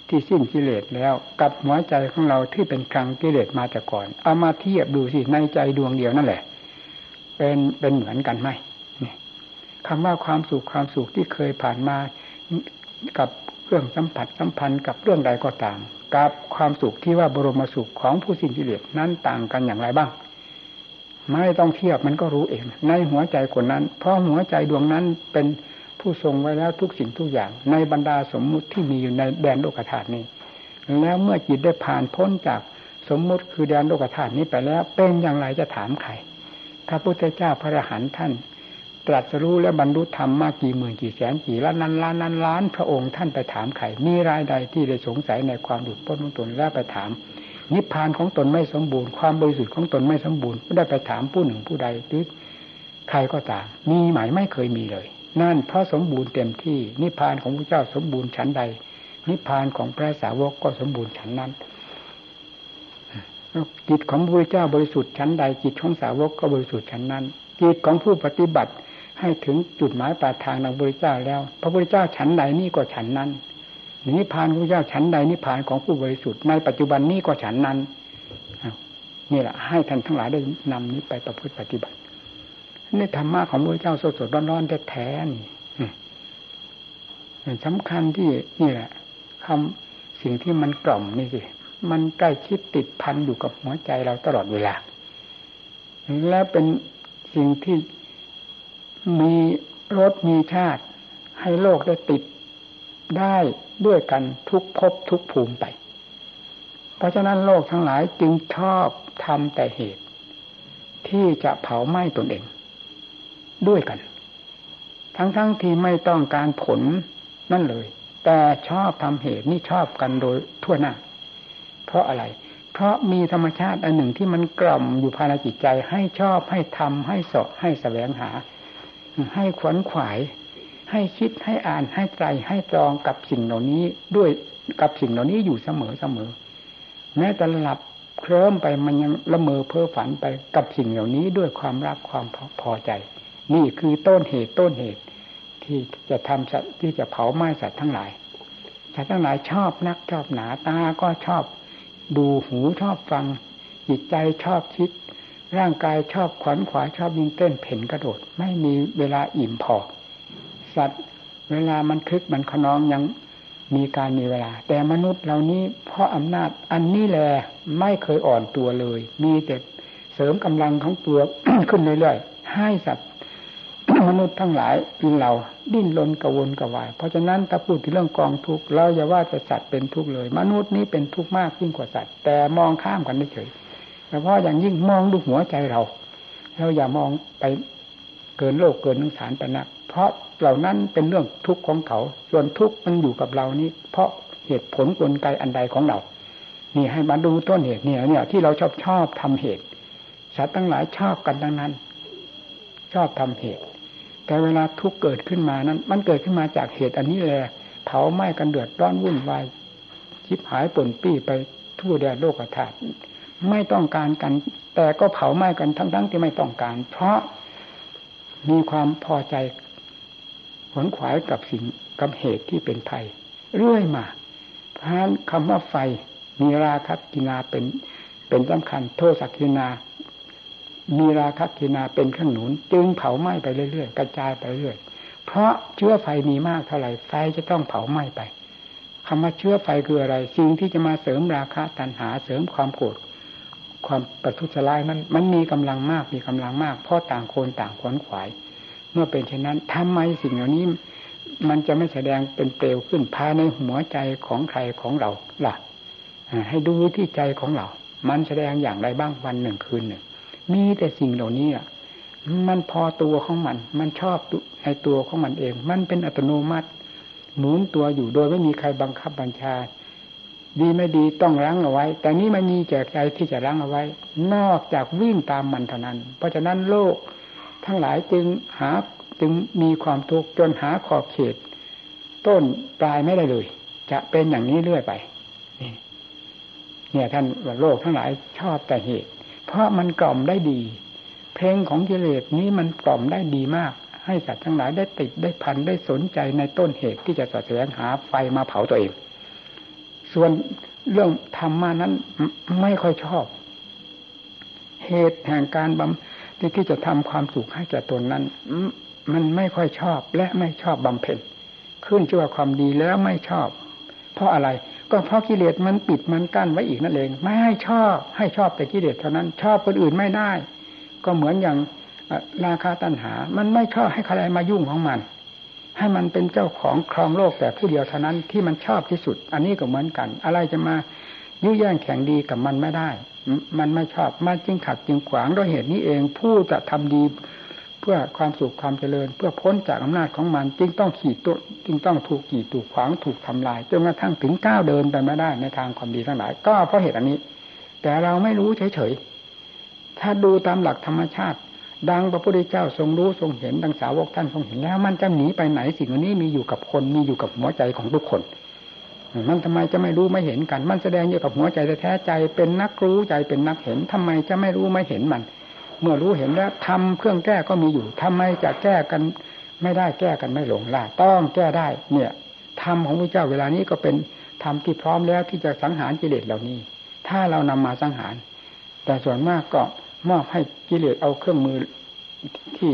ที่สิ้นกิเลสแล้วกับหัวใจของเราที่เป็นกลางกิเลสมาแต่ก่อนเอามาเทียบดูสิในใจดวงเดียวนั่นแหละเป็นเหมือนกันไหมนี่คำว่าความสุขที่เคยผ่านมากับเครื่องสัมพันธ์กับเรื่องใดก็ตามกับความสุขที่ว่าบรมสุขของผู้สิ้นกิเลสนั้นต่างกันอย่างไรบ้างไม่ต้องเทียบมันก็รู้เองในหัวใจคนนั้นเพราะหัวใจดวงนั้นเป็นผู้ทรงไว้แล้วทุกสิ่งทุกอย่างในบรรดาสมมุติที่มีอยู่ในแดนโลกธาตุนี้แล้วเมื่อจิตได้ผ่านพ้นจากสมมุติคือแดนโลกธาตุนี้ไปแล้วเป็นอย่างไรจะถามใครพระพุทธเจ้าพระอรหันต์ท่านตรัสรู้และบรรลุธรรมมากี่หมื่นกี่แสนกี่ล้านพระองค์ท่านไปถามใครมีรายใดที่ได้สงสัยในความหลุดพ้นของตนแล้วไปถามนิพพานของตนไม่สมบูรณ์ความบริสุทธิ์ของตนไม่สมบูรณ์ไม่ได้ไปถามผู้หนึ่งผู้ใดหรือใครก็ตามมีหมายไม่เคยมีเลยนั่นเพราะสมบูรณ์เต็มที่นิพพานของพระเจ้าสมบูรณ์ชั้นใดนิพพานของพระสาวกก็สมบูรณ์ชั้นนั้นจิตของพระเจ้าบริสุทธิ์ชั้นใดจิตของสาวกก็บริสุทธิ์ชั้นนั้นจิตของผู้ปฏิบัติให้ถึงจุดหมายปลายทางของพระพุทธเจ้าแล้วพระพุทธเจ้าชั้นใดนี่ก็ชั้นนั้นนิพพานของพระเจ้าชั้นใดนิพพานของผู้บริสุทธิ์ในปัจจุบันนี้ก็ชั้นนั้นนี่แหละให้ท่านทั้งหลายได้นำนี้ไปประพฤติปฏิบัตินี่ธรรมะของพระพุทธเจ้าสดๆร้อนๆแท้ๆนี่สำคัญที่นี่แหละคำสิ่งที่มันกล่อมนี่สิมันใกล้ชิดติดพันอยู่กับหัวใจเราตลอดเวลาและเป็นสิ่งที่มีรสมีชาติให้โลกได้ติดได้ด้วยกันทุกภพทุกภูมิไปเพราะฉะนั้นโลกทั้งหลายจึงชอบทำแต่เหตุ ที่จะเผาไหม้ตนเองด้วยกันทั้งที่ไม่ต้องการผลนั่นเลยแต่ชอบทำเหตุนี่ชอบกันโดยทั่วหน้าเพราะอะไรเพราะมีธรรมชาติอันหนึ่งที่มันกล่อมอยู่ภายในจิตใจให้ชอบให้ทำให้เสาะให้แสวงหาให้ขวนขวายให้คิดให้อ่านให้ไตรให้ตรองกับสิ่งเหล่านี้ด้วยกับสิ่งเหล่านี้อยู่เสมอแม้แต่หลับเคลิ้มไปมันยังละเมอเพ้อฝันไปกับสิ่งเหล่านี้ด้วยความรักความพอใจนี่คือต้นเหตุที่จะเผาไหม้สัตว์ทั้งหลายชอบนักชอบหนาตาก็ชอบดูหูชอบฟังจิตใจชอบคิดร่างกายชอบขวัญขวายชอบวิ่งเต้นเพ่นกระโดดไม่มีเวลาอิ่มพอสัตว์เวลามันคึกมันขนองยังมีเวลาแต่มนุษย์เหล่านี้เพราะอำนาจอันนี้แหละไม่เคยอ่อนตัวเลยมีแต่เสริมกำลังของตัว ขึ้นเรื่อยๆให้สัตว์ มนุษย์ทั้งหลายเราดิ้นรนกระวนกระวายเพราะฉะนั้นถ้าพูดถึงเรื่องกองทุกข์เราอย่าว่าแต่สัตว์เป็นทุกข์เลยมนุษย์นี้เป็นทุกข์มากยิ่งกว่าสัตว์แต่มองข้ามกันเฉยๆแต่เพราะอย่างยิ่งมองดูหัวใจเราอย่ามองไปเกินโลกเกินสงสารไปนักเพราะเหล่านั้นเป็นเรื่องทุกข์ของเขาส่วนทุกข์มันอยู่กับเรานี่เพราะเหตุผลกลไกอันใดของเรานี่ให้มาดูต้นเหตุเนี่ยที่เราชอบทำเหตุสัตว์ทั้งหลายชอบกันทั้งนั้นชอบทำเหตุแต่เวลาทุกข์เกิดขึ้นมานั้นมันเกิดขึ้นมาจากเหตุอันนี้แหละเผาไหม้กันเดือดร้อนวุ่นวายชิบหายป่นปี้ไปทั่วแดนโลกธาตุไม่ต้องการกันแต่ก็เผาไหม้กันทั้งที่ไม่ต้องการเพราะมีความพอใจขวนขวายกับสิ่งกับเหตุที่เป็นภัยเรื่อยมาเพราะฉะนั้นคำว่าไฟมีราคะกินาเป็นสำคัญโทสะกินามีราคะกินาเป็นเครื่องหนุนจึงเผาไหม้ไปเรื่อยๆกระจายไปเรื่อยเพราะเชื้อไฟมีมากเท่าไหร่ไฟจะต้องเผาไหม้ไปคำว่าเชื้อไฟคืออะไรสิ่งที่จะมาเสริมราคะตัณหาเสริมความโกรธความประทุษร้ายนั้นมันมีกำลังมากเพราะต่างคนต่างขวนขวายเมื่อเป็นเช่นนั้นทำไมสิ่งเหล่านี้มันจะไม่แสดงเป็นเปลวขึ้นภายในหัวใจของใครของเราล่ะให้ดูที่ใจของเรามันแสดงอย่างไรบ้างวันหนึ่งคืนหนึ่งมีแต่สิ่งเหล่านี้อ่ะมันพอตัวของมันชอบในตัวของมันเองมันเป็นอัตโนมัติหมุนตัวอยู่โดยไม่มีใครบังคับบัญชาดีไม่ดีต้องรั้งเอาไว้แต่นี้มันมีแก่ใจที่จะรั้งเอาไว้นอกจากวิ่งตามมันเท่านั้นเพราะฉะนั้นโลกทั้งหลายจึงมีความทุกข์จนหาขอบเขตต้นปลายไม่ได้เลยจะเป็นอย่างนี้เรื่อยไปนี่เนี่ยท่านโลกทั้งหลายชอบแต่เหตุเพราะมันกล่อมได้ดีเพลงของกิเลสนี้มันกล่อมได้ดีมากให้สัตว์ทั้งหลายได้ติดได้พันได้สนใจในต้นเหตุที่จะสอดแสวงหาไฟมาเผาตัวเองส่วนเรื่องธรรมะนั้นไม่ค่อยชอบเหตุแห่งการบำที่จะทำความสุขให้แก่ตนนั้นมันไม่ค่อยชอบและไม่ชอบบำเพ็ญขึ้นชื่อว่าความดีแล้วไม่ชอบเพราะอะไรก็เพราะกิเลสมันปิดมันกั้นไว้อีกนั่นเองไม่ให้ชอบให้ชอบแต่กิเลสเท่านั้นชอบคนอื่นไม่ได้ก็เหมือนอย่างราคะตัณหามันไม่ชอบให้ใครมายุ่งของมันให้มันเป็นเจ้าของครองโลกแต่ผู้เดียวเท่านั้นที่มันชอบที่สุดอันนี้ก็เหมือนกันอะไรจะมายื้อแย่งแข่งดีกับมันไม่ได้มันไม่ชอบมันจึงขัดจึงขวางด้วยเหตุนี้เองผู้จะทำดีเพื่อความสุขความเจริญเพื่อพ้นจากอำนาจของมันจึงต้องถูกกีดถูกขวางถูกทำลายจนกระทั่งถึงก้าวเดินไปไม่ได้ในทางความดีทั้งหลายก็เพราะเหตุอันนี้แต่เราไม่รู้เฉยๆถ้าดูตามหลักธรรมชาติดังพระพุทธเจ้าทรงรู้ทรงเห็นดังสาวกท่านทรงเห็นแล้วมันจะหนีไปไหนสิ่งนี้มีอยู่กับคนมีอยู่กับหัวใจของทุกคนมันทำไมจะไม่รู้ไม่เห็นกันมันแสดงอยู่กับหัวใจแท้ใจเป็นนักรู้ใจเป็นนักเห็นทำไมจะไม่รู้ไม่เห็นมันเมื่อรู้เห็นแล้วทำเครื่องแก้ก็มีอยู่ทำไมจะแก้กันไม่ได้แก้กันไม่หลงล่ะต้องแก้ได้เนี่ยธรรมของพระเจ้าเวลานี้ก็เป็นธรรมที่พร้อมแล้วที่จะสังหารกิเลสเหล่านี้ถ้าเรานำมาสังหารแต่ส่วนมากก็มอบให้กิเลสเอาเครื่องมือที่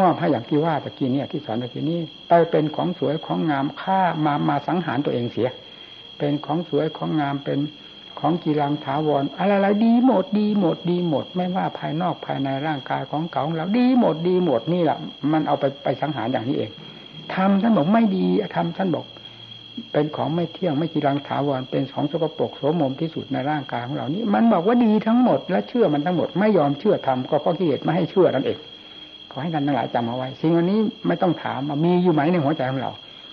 มอบให้อย่างที่ว่าตะกี้เนี่ยที่สอนตะกี้นี้ไปเป็นของสวยของงามฆ่ามาสังหารตัวเองเสียเป็นของสวยของงามเป็นของกีรังถาวรอะไรๆดีหมดไม่ว่าภายนอกภายในร่างกายของเก่าของเราดีหมดนี่แหละมันเอาไปสังหารอย่างนี้เองทำท่านบอกไม่ดีทำท่านบอก เป็นของไม่เที่ยงไม่จีรังถาวรเป็นของสกปรกโสมมที่สุดในร่างกายของเรานี้มันบอกว่าดีทั้งหมดและเชื่อมันทั้งหมดไม่ยอมเชื่อธรรมก็เพราะกิเลสไม่ให้เชื่อนั่นเองขอให้ท่านทั้งหลายจำเอาไว้สิ่งอันนี้ไม่ต้องถามมีอยู่ไหมในหัวใจของเรา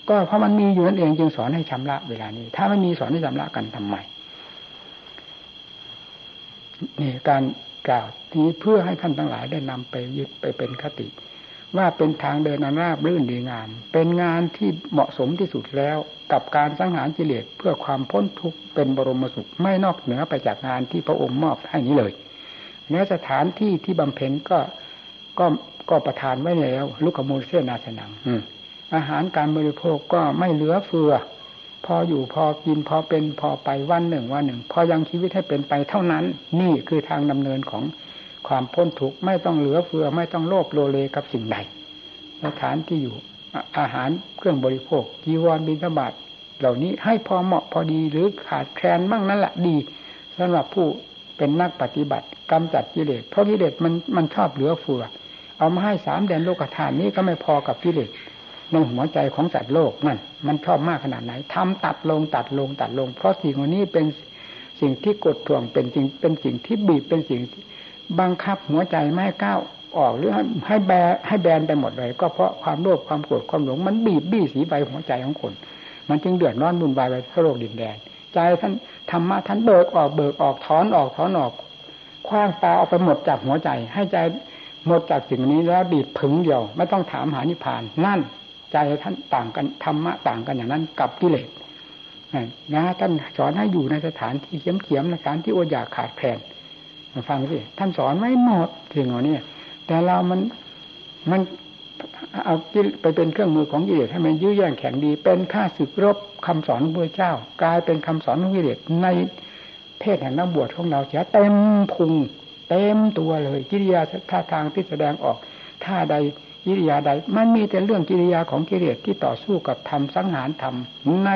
ก็เพราะมันมีอยู่นั่นเองจึงสอนให้ชำระเวลานี้ถ้าไม่มีสอนให้ชำระกันทำไมนี่การกล่าวนี้เพื่อให้ท่านทั้งหลายได้นำไปยึดไปเป็นคติว่าเป็นทางเดินอันราบรื่นดีงามเป็นงานที่เหมาะสมที่สุดแล้วกับการสังหารกิเลสเพื่อความพ้นทุกข์เป็นบรมสุขไม่นอกเหนือไปจากงานที่พระองค์มอบให้นี้เลยแม้สถานที่ที่บำเพ็ญก็ประทานไว้แล้วลุกมูลเสนาสนังอาหารการบริโภคก็ไม่เหลือเฟือพออยู่พอกินพอเป็นพอไปวันหนึ่งพอยังชีวิตให้เป็นไปเท่านั้นนี่คือทางดำเนินของความพ้นทุกข์ไม่ต้องเหลือเฟือไม่ต้องโลภโลเลกับสิ่งใดสถานที่อยู่อาหารเครื่องบริโภคจีวรบิณฑบาตเหล่านี้ให้พอเหมาะพอดีหรือขาดแคลนบ้างนั่นแหละดีสำหรับผู้เป็นนักปฏิบัติกำจัดกิเลสเพราะกิเลสมันชอบเหลือเฟือเอามาให้3แดนโลกฐานนี้ก็ไม่พอกับกิเลสในหัวใจของสัตว์โลกมันชอบมากขนาดไหนทำตัดลงเพราะสิ่งเหล่านี้เป็นสิ่งที่กดทวงเป็นสิ่งที่บีบเป็นสิ่งบังคับหัวใจไม่ให้ก้าวออกหรือให้แบนไปหมดเลยก็เพราะความโลภความโกรธความหลงมันบีบบี้สีใบหัวใจของคนมันจึงเดือดร้อนวุ่นวายไปทั่วโลกดินแดนใจท่านธรรมะท่านเบิกออกถอนออกคว้างปลาออกไปหมดจากหัวใจให้ใจหมดจากสิ่งนี้แล้วบีบผึ่งเดียวไม่ต้องถามหานิพพานนั่นใจท่านต่างกันธรรมะต่างกันอย่างนั้นกับกิเลสนะท่านสอนให้อยู่ในสถานที่เขียมในสถานที่อดอยากขาดแคลนฟังสิท่านสอนไม่หมดสิ่งเหล่านี้แต่เรามันเอากิเลสไปเป็นเครื่องมือของกิเลสให้มันยื้อแย่งแข่งดีเป็นข้าศึกรบคำสอนของพระเจ้ากลายเป็นคำสอนของกิเลสในเพศแห่งนักบวชของเราเสียเต็มพุงเต็มตัวเลยกิริยาท่าทางที่แสดงออกท่าใดกิริยาใดมันมีแต่เรื่องกิริยาของกิเลสที่ต่อสู้กับธรรมสังหารธรรมใน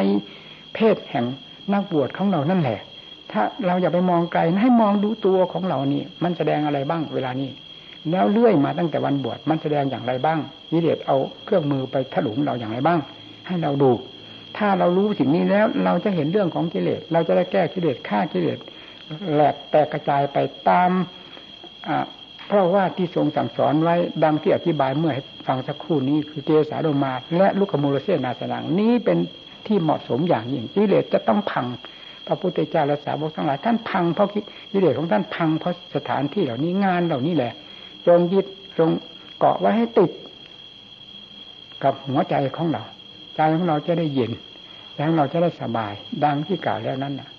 เพศแห่งนักบวชของเรานั่นแหละถ้าเราอย่าไปมองไกลให้มองดูตัวของเรานี่มันแสดงอะไรบ้างเวลานี้แล้วเลื่อยมาตั้งแต่วันบวชมันแสดงอย่างไรบ้างกิเลสเอาเครื่องมือไปถลุงเราอย่างไรบ้างให้เราดูถ้าเรารู้สิ่งนี้แล้วเราจะเห็นเรื่องของกิเลสเราจะได้แก้กิเลสฆ่ากิเลสแหลกแตกกระจายไปตามเพราะว่าที่ทรงสั่งสอนไว้ดังที่อธิบายเมื่อฟังสักครู่นี้คือเกสาโลมาและลุกมูลเสนาสนังนี้เป็นที่เหมาะสมอย่างยิ่งกิเลสจะต้องพังพระพุทธเจ้าและสาวกทั้งหลายท่านพังเพราะกิเลสของท่านพังเพราะสถานที่เหล่านี้งานเหล่านี้แหละจงยึดจงเกาะไว้ให้ติดกับหัวใจของเราใจของเราจะได้เย็นใจของเราจะได้สบายดังที่กล่าวแล้วนั้นน่ะ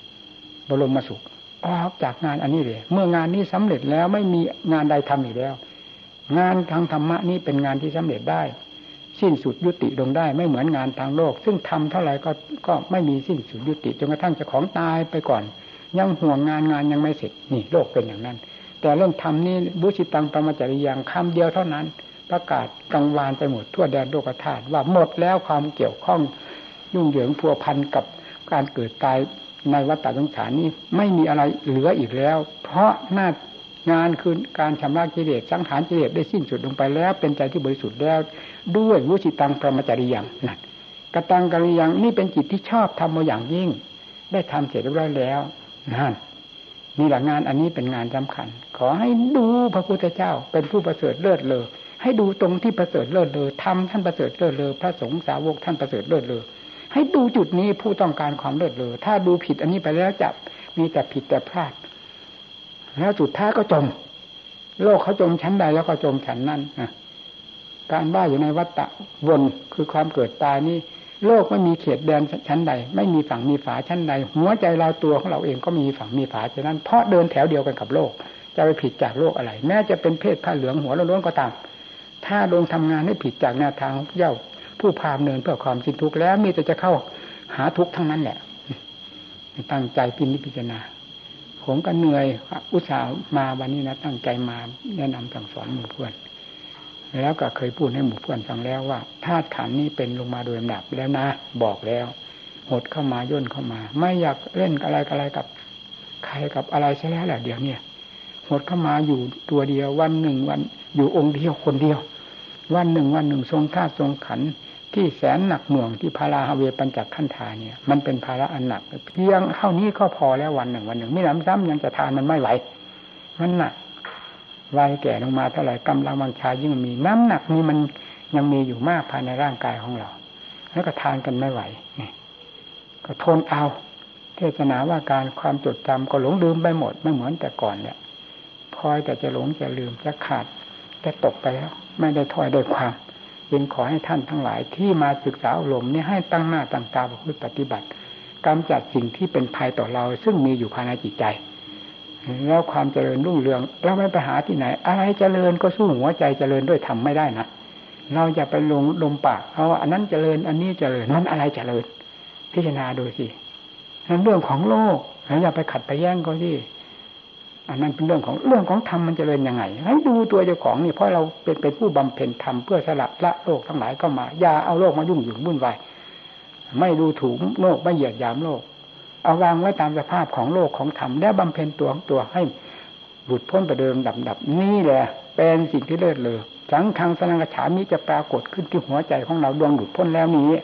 บรมสุขออกจากงานอันนี้เลยเมื่องานนี้สำเร็จแล้วไม่มีงานใดทำอีกแล้วงานทางธรรมะนี้เป็นงานที่สำเร็จได้สิ้นสุดยุติลงได้ไม่เหมือนงานทางโลกซึ่งทำเท่าไหร่ก็ไม่มีสิ้นสุดยุติจนกระทั่งเจ้าของตายไปก่อนยังห่วงงานยังไม่เสร็จนี่โลกเป็นอย่างนั้นแต่เรื่องธรรมนี้บุชิตังปรมัจจริยังคำเดียวเท่านั้นประกาศกังวานไปหมดทั่วแดนโลกธาตุว่าหมดแล้วความเกี่ยวข้องยุ่งเหยิงพัวพันกับการเกิดตายในวัฏฏะสงสารนี้ไม่มีอะไรเหลืออีกแล้วเพราะหน้างานคือการชำระกิเลสสังหารกิเลสได้สิ้นสุดลงไปแล้วเป็นใจที่บริสุทธิ์แล้วด้วยวุฒิตังปรมัจจริยังนั่นกตังกริยังนี่เป็นจิตที่ชอบทำมาอย่างยิ่งได้ทำเสร็จเรียบร้อยแล้วนั่นนี่แหละงานอันนี้เป็นงานสำคัญขอให้ดูพระพุทธเจ้าเป็นผู้ประเสริฐเลิศเลอให้ดูตรงที่ประเสริฐเลิศเลอธรรมท่านประเสริฐเลิศเลอพระสงฆ์สาวกท่านประเสริฐเลิศเลอให้ดูจุดนี้ผู้ต้องการความเลิศเลอถ้าดูผิดอันนี้ไปแล้วจะมีแต่ผิดแต่พลาดแล้วสุดท้ายก็จมโลกเขาจมชั้นใดแล้วก็จมชั้นนั้นการบ้าอยู่ในวัฏฏะวนคือความเกิดตายนี้โลกไม่มีเขตแดนชั้นใดไม่มีฝั่งมีฝาชั้นใดหัวใจเราตัวของเราเองก็มีฝั่งมีฝาฉะนั้นเพราะเดินแถวเดียวกันกับโลกจะไปผิดจากโลกอะไรแม้จะเป็นเพศผ้าเหลืองหัวล้วนก็ตามถ้าลงทำงานให้ผิดจากแนวทางเย้าผู้พามเนินเพื่อความสิ้นทุกข์แล้วมีแต่จะเข้าหาทุกข์ทั้งนั้นแหละตั้งใจพิจารณาผมก็เหนื่อยอุตส่าห์มาวันนี้นะตั้งใจมาแนะนำสั่งสอนหมู่เพื่อนแล้วก็เคยพูดให้หมู่เพื่อนฟังแล้วว่าธาตุขันธ์นี้เป็นลงมาโดยลำดับแล้วนะบอกแล้วหดเข้ามาย่นเข้ามาไม่อยากเล่นอะไรกับใครกับอะไรใช่แล้วแหละเดี๋ยวนี้หดเข้ามาอยู่ตัวเดียววันหนึ่งวันอยู่องค์เดียวคนเดียววันหนึ่งวันหนึ่งทรงธาตุทรงขันธ์ ที่แสนหนักหน่วงที่พาราฮาเวปัญจขันธาเนี่ยมันเป็นภาระอันหนักเพียงเท่านี้ก็พอแล้ววันหนึ่งไม่ล้ำซ้ำยังจะทานมันไม่ไหวมันหนักวัยแก่ลงมาเท่าไหร่กำลังวังชายิ่งมีน้ำหนักนี้มันยังมีอยู่มากภายในร่างกายของเราแล้วก็ทานกันไม่ไหวก็ทนเอาเทศนาว่าการความจดจำก็หลงลืมไปหมดไม่เหมือนแต่ก่อนเนี่ยพอยแต่จะหลงจะลืมจะขาดจะตกไปแล้วไม่ได้ถอยได้ความจึงขอให้ท่านทั้งหลายที่มาศึกษาอบรมนี้ให้ตั้งหน้าตั้งตาประพฤติปฏิบัติกำจัดสิ่งที่เป็นภัยต่อเราซึ่งมีอยู่ภายในจิตใจแล้วความเจริญรุ่งเรืองเราไม่ไปหาที่ไหนอะไรเจริญก็สู้หัวใจเจริญด้วยธรรมไม่ได้นะเราอย่าไปลงลมปากเอาอันนั้นเจริญอันนี้เจริญนั้นอะไรเจริญพิจารณาดูสินั่นเรื่องของโลกอย่าไปขัดไปแย้งเขาสิอันนั้นเป็นเรื่องของธรรมมันเจริญยังไงให้ดูตัวเจ้าของนี่เพราะเราเป็นผู้บำเพ็ญธรรมเพื่อสละละโลกทั้งหลายก็มาอย่าเอาโลกมายุ่งอยู่วุ่นวายไม่ดูถูกโลกไม่เหยียดหยามโลกเอาวางไว้ตามสภาพของโลกของธรรมและบำเพ็ญตัวของตัวให้หลุดพ้นไปเดิมดับนี่แหละเป็นสิ่งที่เลิศเลอสังฆังสนังกฉามิจะปรากฏขึ้นที่หัวใจของเราดวงหลุดพ้นแล้วนี้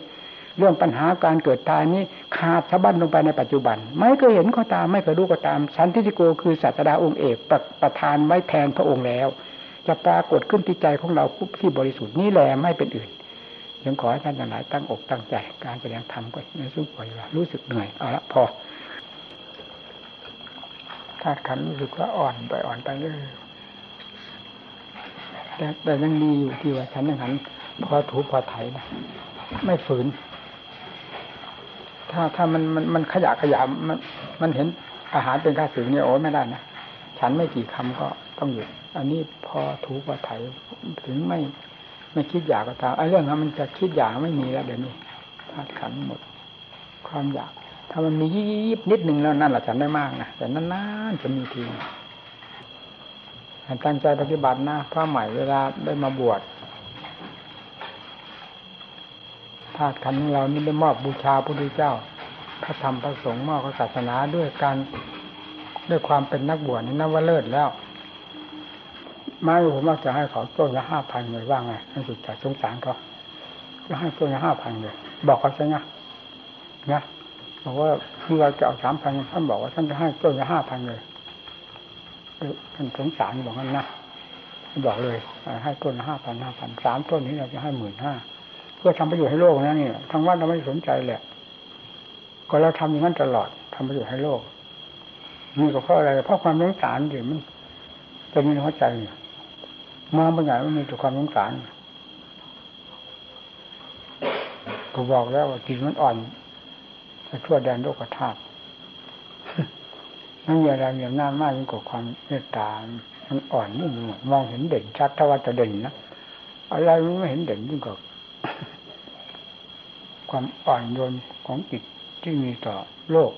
เรื่องปัญหาการเกิดตายนี้ขาดสะบั้นลงไปในปัจจุบันไม่เคยเห็นก็ตามไม่เคยรู้ก็ตามสันทิฏฐิโกคือศาสดาองค์เอกประทานไว้แทนพระองค์แล้วจะปรากฏขึ้นที่ใจของเราที่บริสุทธิ์นี้แลไม่เป็นอื่นยังขอให้ท่านทั้งหลายตั้งอกตั้งใจการแสดงธรรมก็ในสุขป่วยว่ารู้สึกเหนื่อยเอาละพอธาตุขันธ์รู้สึกว่าอ่อนไปเรื่อยแต่ยังดีอยู่ที่ว่าฉันขันธ์พอถูพอไถนะไม่ฝืนถ้ามันขยะมันเห็นอาหารเป็นข้าศึกเนี่ยโอ้ไม่ได้นะฉันไม่กี่คำก็ต้องหยุดอันนี้พอถูพอไถถึงไม่คิดอยากก็ตามไอ้เรื่องนั้นมันจะคิดอยากไม่มีแล้วเดี๋ยวนี้ธาตุขันธ์หมดความอยากถ้ามันมียิบนิดนึงแล้วนั่นแหละฉันได้มากนะแต่นานๆจะมีทีตั้งใจปฏิบัตินะพระใหม่เวลาได้มาบวชธาตุขันธ์ของเรานี่ได้มอบบูชาพระพุทธเจ้าพระธรรมพระสงฆ์มอบพระศาสนาด้วยความเป็นนักบวชนี่นับว่าเลิศแล้วมาอยู่ผมมักจะให้เขาต้นละ 5,000 เลยว่าไงท่านสุดจะสงสารเขาก็ให้ต้นละ 5,000 เลยบอกเขาซะนะบอกว่าคือเราจะเอา 3,000 ท่านบอกว่าท่านจะให้ต้นละ 5,000 เลยท่านสงสารบอกงั้นนะบอกเลยให้ต้นละ 5,000 3 ต้นนี้เราจะให้ 15,000เพื่อทำประโยชน์ให้โลกนะนี่ทางวัดเราไม่สนใจแหละก็เราทำอย่างนั้นตลอดทำประโยชน์ให้โลกนี่ก็เพราะอะไรเพราะความสงสารอยู่มันจะมีหัวใจเนี่ยมองไปไหนมันมีแต่ความสงสารก็บอกแล้วว่าจิตมันอ่อนจะทั่วแดนโลกธาตุนั่นอย่าแรงอย่าหน้ามากยิ่งกว่าความเมตตามันอ่อนนี่มองเห็นเด่นชัดถ้าว่าจะเด่นนะอะไรมันไม่เห็นเด่นยิ่งกว่าความอ่อนโยนของจิตที่มีต่อโลก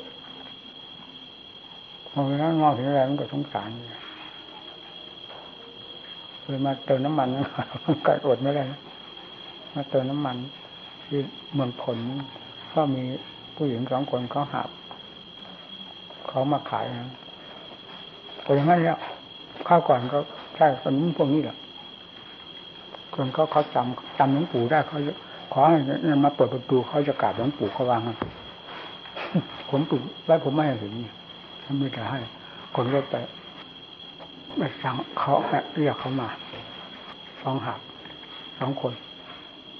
พอเวลามองเห็นอะไรมันก็สงสารเคยมาเติมน้ำมันก็อดไม่ได้นะมาเติมน้ำมันที่เมืองผลก็มีผู้หญิง2 คนเขาหาบเขามาขายนะพออย่างนั้นแล้วข้าวก่อนก็ใช่คนพวกนี้แหละคนเขาจำหลวงปู่ได้เขาขอให้มาเปิดประตูเขาจะกราบหลวงปู่เขาวางครับผมปลุกไว้ผมไม่เห็นทำไม่ได้ให้คนก็ไปสั่งเขาเรียกเขามา2 หัก 2 คน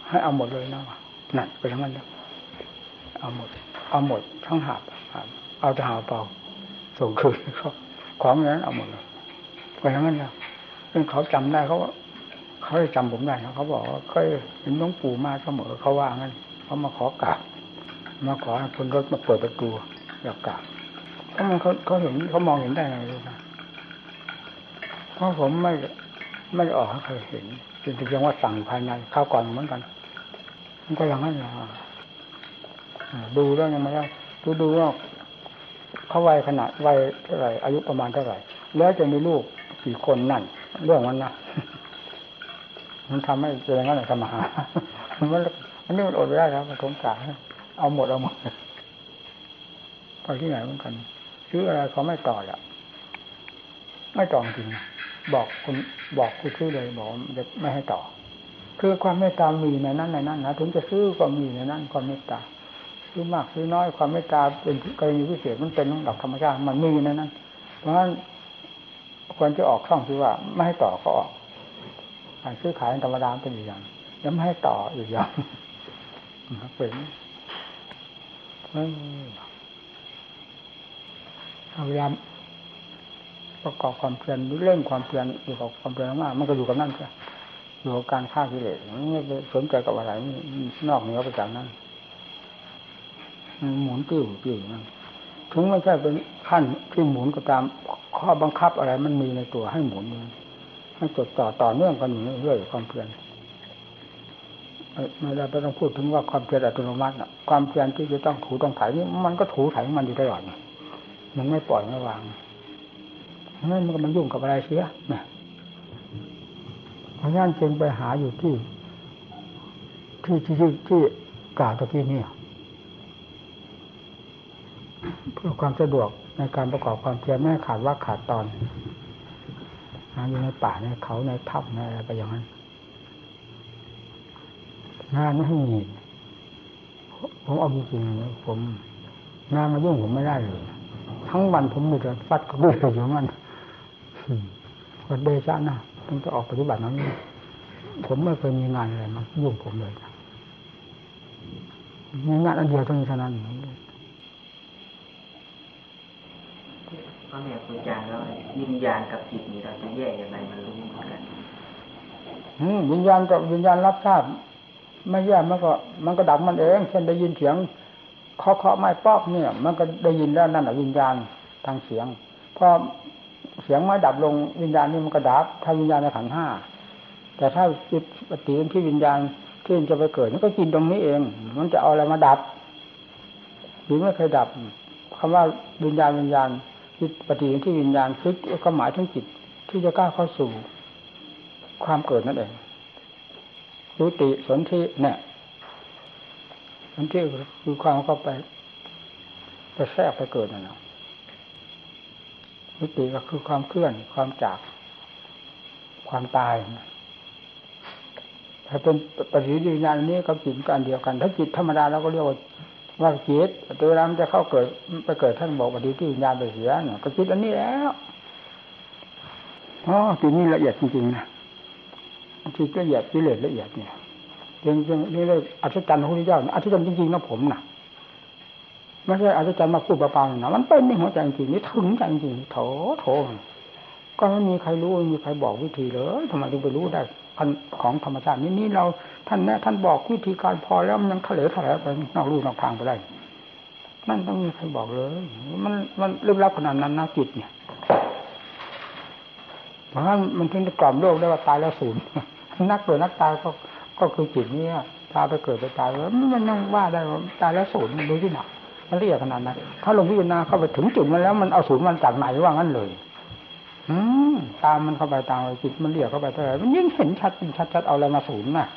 ให้เอาหมดเลยนะนั่นไปทั้งนั้นเอาหมดทั้งหักเอาแต่หักเปล่าส่งคืนเขาของนั้นเอาหมดเลยไปทั้งนั้นแล้วเขาจำได้เขาจำผมได้เขาบอกว่าเคยเห็นหลวงปู่มาเสมอเขาว่างั้นเขามาขอกราบมาขอคนรถมาเปิดประตูอยากกราบเขาเห็นเขามองเห็นได้ไงรู้ไหมเพราะผมไม่ออกให้ใครเห็นจริงๆว่าสั่งภายในข้าวก่อนเหมือนกันมันก็ยังให้ดูแล้วยังไม่ได้ดูว่าเขาวัยขนาดวัยเท่าไหร่อายุประมาณเท่าไหร่แล้วจะมีลูกกี่คนนั่นเรื่องนั้นนะมันทำให้เจออย่างนั้นสมหามันนี่มันอดไม่ได้ครับมันสงสารเอาหมดไปที่ไหนเหมือนกันซื้ออะไรเขาไม่ต่อละไม่ต่อจริงบอกคุณซื้อเลยบอกจะไม่ให้ต่อ คือความเมตตามีในนั้นนะถึงจะซื้อก็มีในนั้นความเมตตาซื้อมากซื้อน้อยความเมตตาเป็นกรณีพิเศษมันเป็นหลักธรรมชาติมันมีในนั้นเพราะฉะนั้นควรจะออกช่องที่ว่าไม่ให้ต่อก็ออกการซื้อขายธรรมดาเป็นอย่างแล้วไม่ให้ต่ออีกอย่างเป็นเอายามประกอบความเพียรเรื่องความเพียรอยู่กับความเพียรมากมันก็อยู่กับนั่นค่ะอยู่กับการฆ่ากิเลสไม่ไปสนใจกับอะไรนอกเหนือไปจากนั้นหมุนติ้วติ้วนั่นถึงไม่ใช่เป็นขั้นที่หมุนก็ตามข้อบังคับอะไรมันมีในตัวให้หมุนให้จดจ่อต่อเนื่องกันอยู่เรื่อยความเพียรไม่ได้ไปต้องพูดถึงว่าความเพียรอัตโนมัติความเพียรที่จะต้องถูต้องไถนี่มันก็ถูไถมันอยู่ตลอดมันไม่ปล่อยไม่วางนั่นมันก็มันยุ่งกับอะไรเสียนะเพราะงั้นจึงไปหาอยู่ที่กล่าวตะกี้นี่เพื่อความสะดวกในการประกอบความเพียรไม่ขาดว่าขาดตอนหาอยู่ในป่าในเขาในถ้ำในอะไรไปอย่างนั้นงานไม่ให้หนีผมเอาจริงๆผมงานมายุ่งผมไม่ได้เลยทั้งวันผมมีแต่ฟัดกับเรื่องอยู่มันก็เดชะนะผมจะออกปฏิบัตินั้นผมไม่เคยมีงานอะไรมายุ่งผมเลยมีงานอันเดียวเท่านี้เท่านั้นพ่อแม่ครูอาจารย์แล้ววิญญาณกับจิตนี่เราจะแยกยังไงมันรู้เหมือนกันวิญญาณกับวิญญาณรับทราบไม่แยกมันก็ดับมันเองเช่นได้ยินเสียงเคาะไม้ป๊อกเนี่ยมันก็ได้ยินแล้วนั่นแหละวิญญาณทางเสียงพอเสียงไม้ดับลงวิญญาณนี่มันก็ดับถ้าวิญญาณในขันธ์ห้าแต่ถ้าจิตปฏิบัติที่วิญญาณที่จะไปเกิดมันก็กินตรงนี้เองมันจะเอาอะไรมาดับหรือไม่เคยดับคำว่าวิญญาณจิตปฏิบัติที่วิญญาณคือก็หมายถึงจิตที่จะก้าวเข้าสู่ความเกิดนั่นเองรู้ติสนธิเนี่ยมันที่คือความเข้าไปแทรกไปเกิดนั่นแหละวิถีก็คือความเคลื่อนความจากความตายถ้าเป็นปฏิญญาณนี้กับจิตก็อันเดียวกันถ้าจิตธรรมดาเราก็เรียกว่าจิตแต่เวลามันจะเข้าเกิดไปเกิดท่านบอกปฏิญญาณไปเสียเนี่ยก็จิตอันนี้แล้วอ๋อจิตนี้ละเอียดจริงๆนะจิตละเอียดกิเลสละเอียดเนี่ยยังนี่เลยอัศจรรย์ของพระพุทธเจ้าอัศจรรย์จริงๆนะผมนะไม่ใช่อัศจรรย์มาพูดเปล่าๆนะมันเป็นในหัวใจจริงนี่ถึงใจจริงโถก็ไม่มีใครรู้ไม่มีใครบอกวิธีเลยทำไมถึงไปรู้ได้ของธรรมชาตินี่เราท่านแน่ท่านบอกวิธีการพอแล้วมันยังทะเลทลายไปนอกลู่นอกทางไปได้นั่นต้องมีใครบอกเลยมันลึกลับขนาดนั้นนะจิตเนี่ยเพราะฉะนั้นมันถึงจะกล่อมโลกได้ว่าตายแล้วศูนย์นักเกิดนักตายก็คือจิตนี้พาไปเกิดไปตายแล้วมันนั่งว่าได้ว่าตายแล้วศูนย์รู้ที่ไหนมันเรียกขนาดนั้นถ้าลงพิจารณาเข้าไปถึงจุดมันแล้วมันเอาศูนย์มันจากไหนว่างั้นเลยตามมันเข้าไปตามจิตมันเรียกเข้าไปเท่าไหร่มันยิ่งเห็นชัดเอาอะไรมาศูนย์น่ะ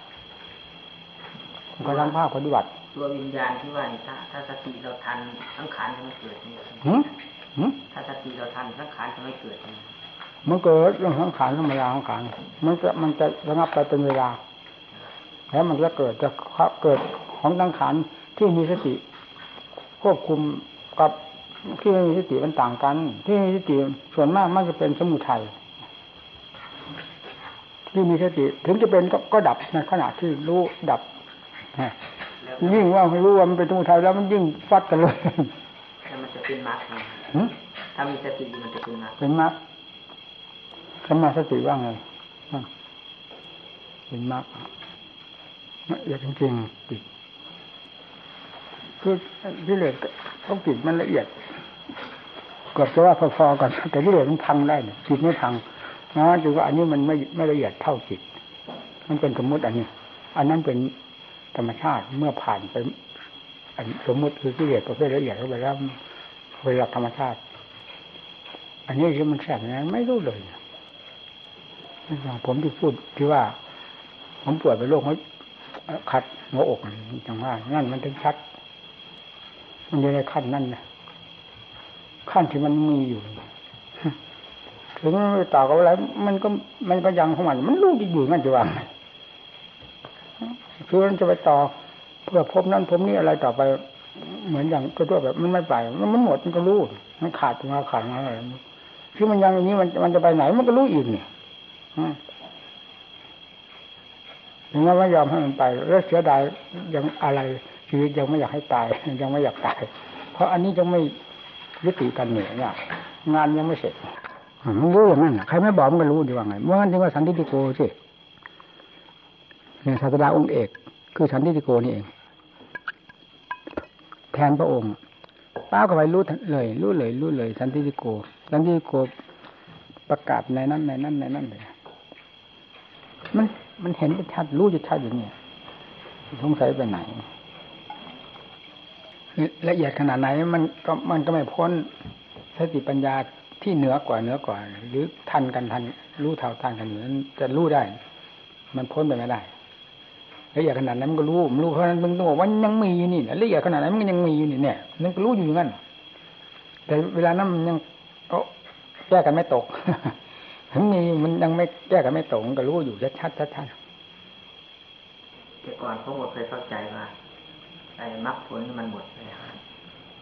กำลังภาคปฏิบัติตัววิญญาณที่ว่านี่ถ้าสติเราทันสังขารจะไม่เกิดนี่ถ้าสติเราทันสังขารจะไม่เกิดมันเกิดเรื่องสังขารธรรมดาของขันมันจะระงับไปเป็นเวลาแล้วมันจะเกิดของสังขารที่มีสติควบคุมกับที่ไม่มีสติมันต่างกันที่มีสติส่วนมากมันจะเป็นสมุทัยที่มีสติถึงจะเป็นก็ดับในขณะที่รู้ดับยิ่งว่ารู้ว่ามันเป็นสมุทัยแล้วมันยิ่งฟัดกันเลยแล้วมันจะเป็นมรรคถ้ามีสติมันจะเป็นมรรคสัมมาสติว่าไงเป็นมรรคละเอียดจริงๆติดคือที่เหลือต้องติดมันละเอียดเกือบจะว่าพอๆกันแต่ที่เหลือมันพังได้เนี่ยจิตไม่พังนะถือว่าอันนี้มันไม่ละเอียดเท่าจิตมันเป็นสมมติอันนี้อันนั้นเป็นธรรมชาติเมื่อผ่านไปอันสมมติคือที่เหลือประเภทละเอียดเข้าไปแล้วเป็นหลักธรรมชาติอันนี้คือมันแสบนะไม่รู้เลยอย่างผมที่พูดที่ว่าผมป่วยเป็นโรคขัดหัวอกจังว่านั่นมันถึงชัดมันอยู่ในขั้นนั่นนะขั้นที่มันมีอยู่ถึงต่อกับอะไรมันก็ยังของมันรู้อยู่งั้นจะว่าไง คือมันจะไปต่อเพื่อพบนั้นพบนี้อะไรต่อไปเหมือนอย่างตัวแบบมันไม่ไปมันหมดมันก็รู้มันขาดมาขาดมาอะไรคือมันยังอย่างนี้มันจะไปไหนมันก็รู้อีกนี่ถึงว่าไม่ยอมให้มันไปแล้วเสียดายยังอะไรชีวิตยังไม่อยากให้ตายยังไม่อยากตายเพราะอันนี้ยังไม่ยุติกันเหนื่อยงานยังไม่เสร็จมันรู้อย่างนั้นใครไม่บอกมันก็รู้ดีว่าไงเมื่อนั้นที่ว่าสันติโกสิเนี่ยศาสดาองค์เอกคือสันติโกนี่เองแทนพระองค์ป้าก็ไปรู้เลยสันติโกประกาศในนั้นเลยมันเห็นชัดรู้ชัดอยู่เนี่ยสงสัยไปไหนละเอียดขนาดไหนมันก็ไม่พ้นสติปัญญาที่เหนือกว่าหรือทันรู้เท่าทันกันอยู่นั้นจะรู้ได้มันพ้นไปไม่ได้ละเอียดขนาดนั้นมันก็รู้เพราะนั้นมึงต้องบอกว่ายังมีอยู่นี่ละเอียดขนาดนั้นมันยังมีอยู่นี่เนี่ยมันก็รู้อยู่งั้นแต่เวลานั้นมันยังแก้กันไม่ตกถึงมีมันยังไม่แก้กันไม่ตกก็รู้อยู่ชัดแต่ก่อนพวกเราเคยเข้าใจว่าไอ้มรรคผลมันหมดไปหา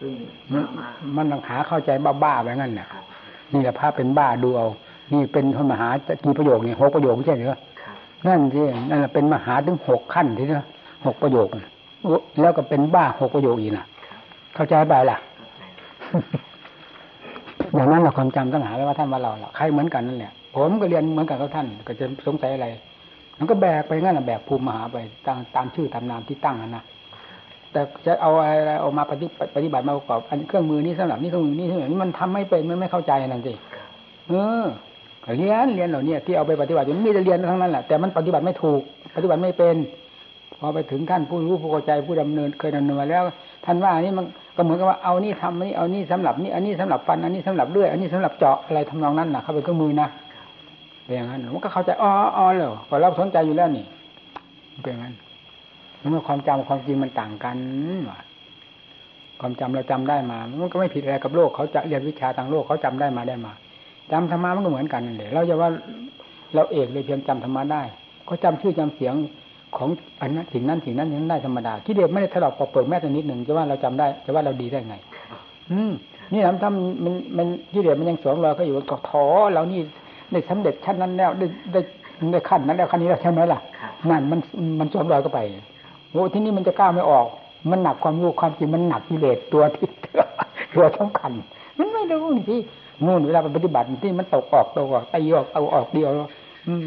ซึ่งมันหาเข้าใจบ้าๆไปงั้นน่ะนี่แหละพระเป็นบ้าดูเอานี่เป็นพระมหากี่ประโยคนี่6ประโยคใช่มั้ยนั่นสินั่นน่ะเป็นมหาถึง6ขั้นทีเดียว6ประโยคแล้วก็เป็นบ้า6ประโยคอีกน่ะเข้าใจไปล่ะอย่างนั้นเราความจำต้องหาไว้ว่าท่านว่าเราล่ะใครเหมือนกันนั่นแหละผมก็เรียนเหมือนกันกับท่านก็จะสงสัยอะไรมันก็แบกไปงั้นน่ะแบกภูมิมหาไปตามชื่อตามนามที่ตั้งนะแต่จะเอาอะไรเอามาปฏิบัติมาประกอบอันเครื่องมือนี้สำหรับนี่เครื่องมือนี้เท่านั้นมันทำไม่เป็นมันไม่เข้าใจนั่นสิเรียนเหล่านี้ที่เอาไปปฏิบัติมันมีแต่เรียนทั้งนั้นแหละแต่มันปฏิบัติไม่ถูกปฏิบัติไม่เป็นพอไปถึงท่านผู้รู้ผู้เข้าใจผู้ดำเนินเคยดำเนินมาแล้วท่านว่าอันนี้มันก็เหมือนกับว่าเอานี่ทำนี่เอานี่สำหรับนี่อันนี้สำหรับฟันอันนี้สำหรับเลื่อยอันนี้สำหรับเจาะอะไรทำนองนั้นน่ะเข้าไปเครื่องมือนะเป็นอย่างนั้นมันก็เข้าใจอ๋อๆแล้วพอเราสนใจอยู่แล้วนี่เป็นอย่างนั้นเมื่อความจำความจริงมันต่างกันความจำเราจำได้มามันก็ไม่ผิดอะไรกับโลกเขาจะเรียนวิชาทางโลกเขาจำได้มาจำธรรมะมันก็เหมือนกันนั่นแหละเราจะว่าเราเอกเลยเพียงจำธรรมะได้ก็จำชื่อจำเสียงของอันนั้นสิ่งนั้นได้ธรรมดาคิดเดียวไม่ได้ถลอกปอกเปิดแม้แต่นิดหนึ่งจะว่าเราจำได้จะว่าเราดีได้ไงนี่ถ้ามันคิดเดียวมันยังสวมรอยเขาอยู่ก็ท้อเรานี่ได้สำเร็จชั้นนั้นแล้วได้ขั้นนั้นแล้วขั้นนี้แล้วใช่ไหมล่ะนั่นมันสวมรอยก็ไปโอ้ที่นี่มันจะก้าวไม่ออกมันหนักความรู้ความจริงมันหนักกิเลสตัวสำคัญมันไม่รู้สินู่นเวลาปฏิบัติที่มันตกออกตีออกเอาออกเดียว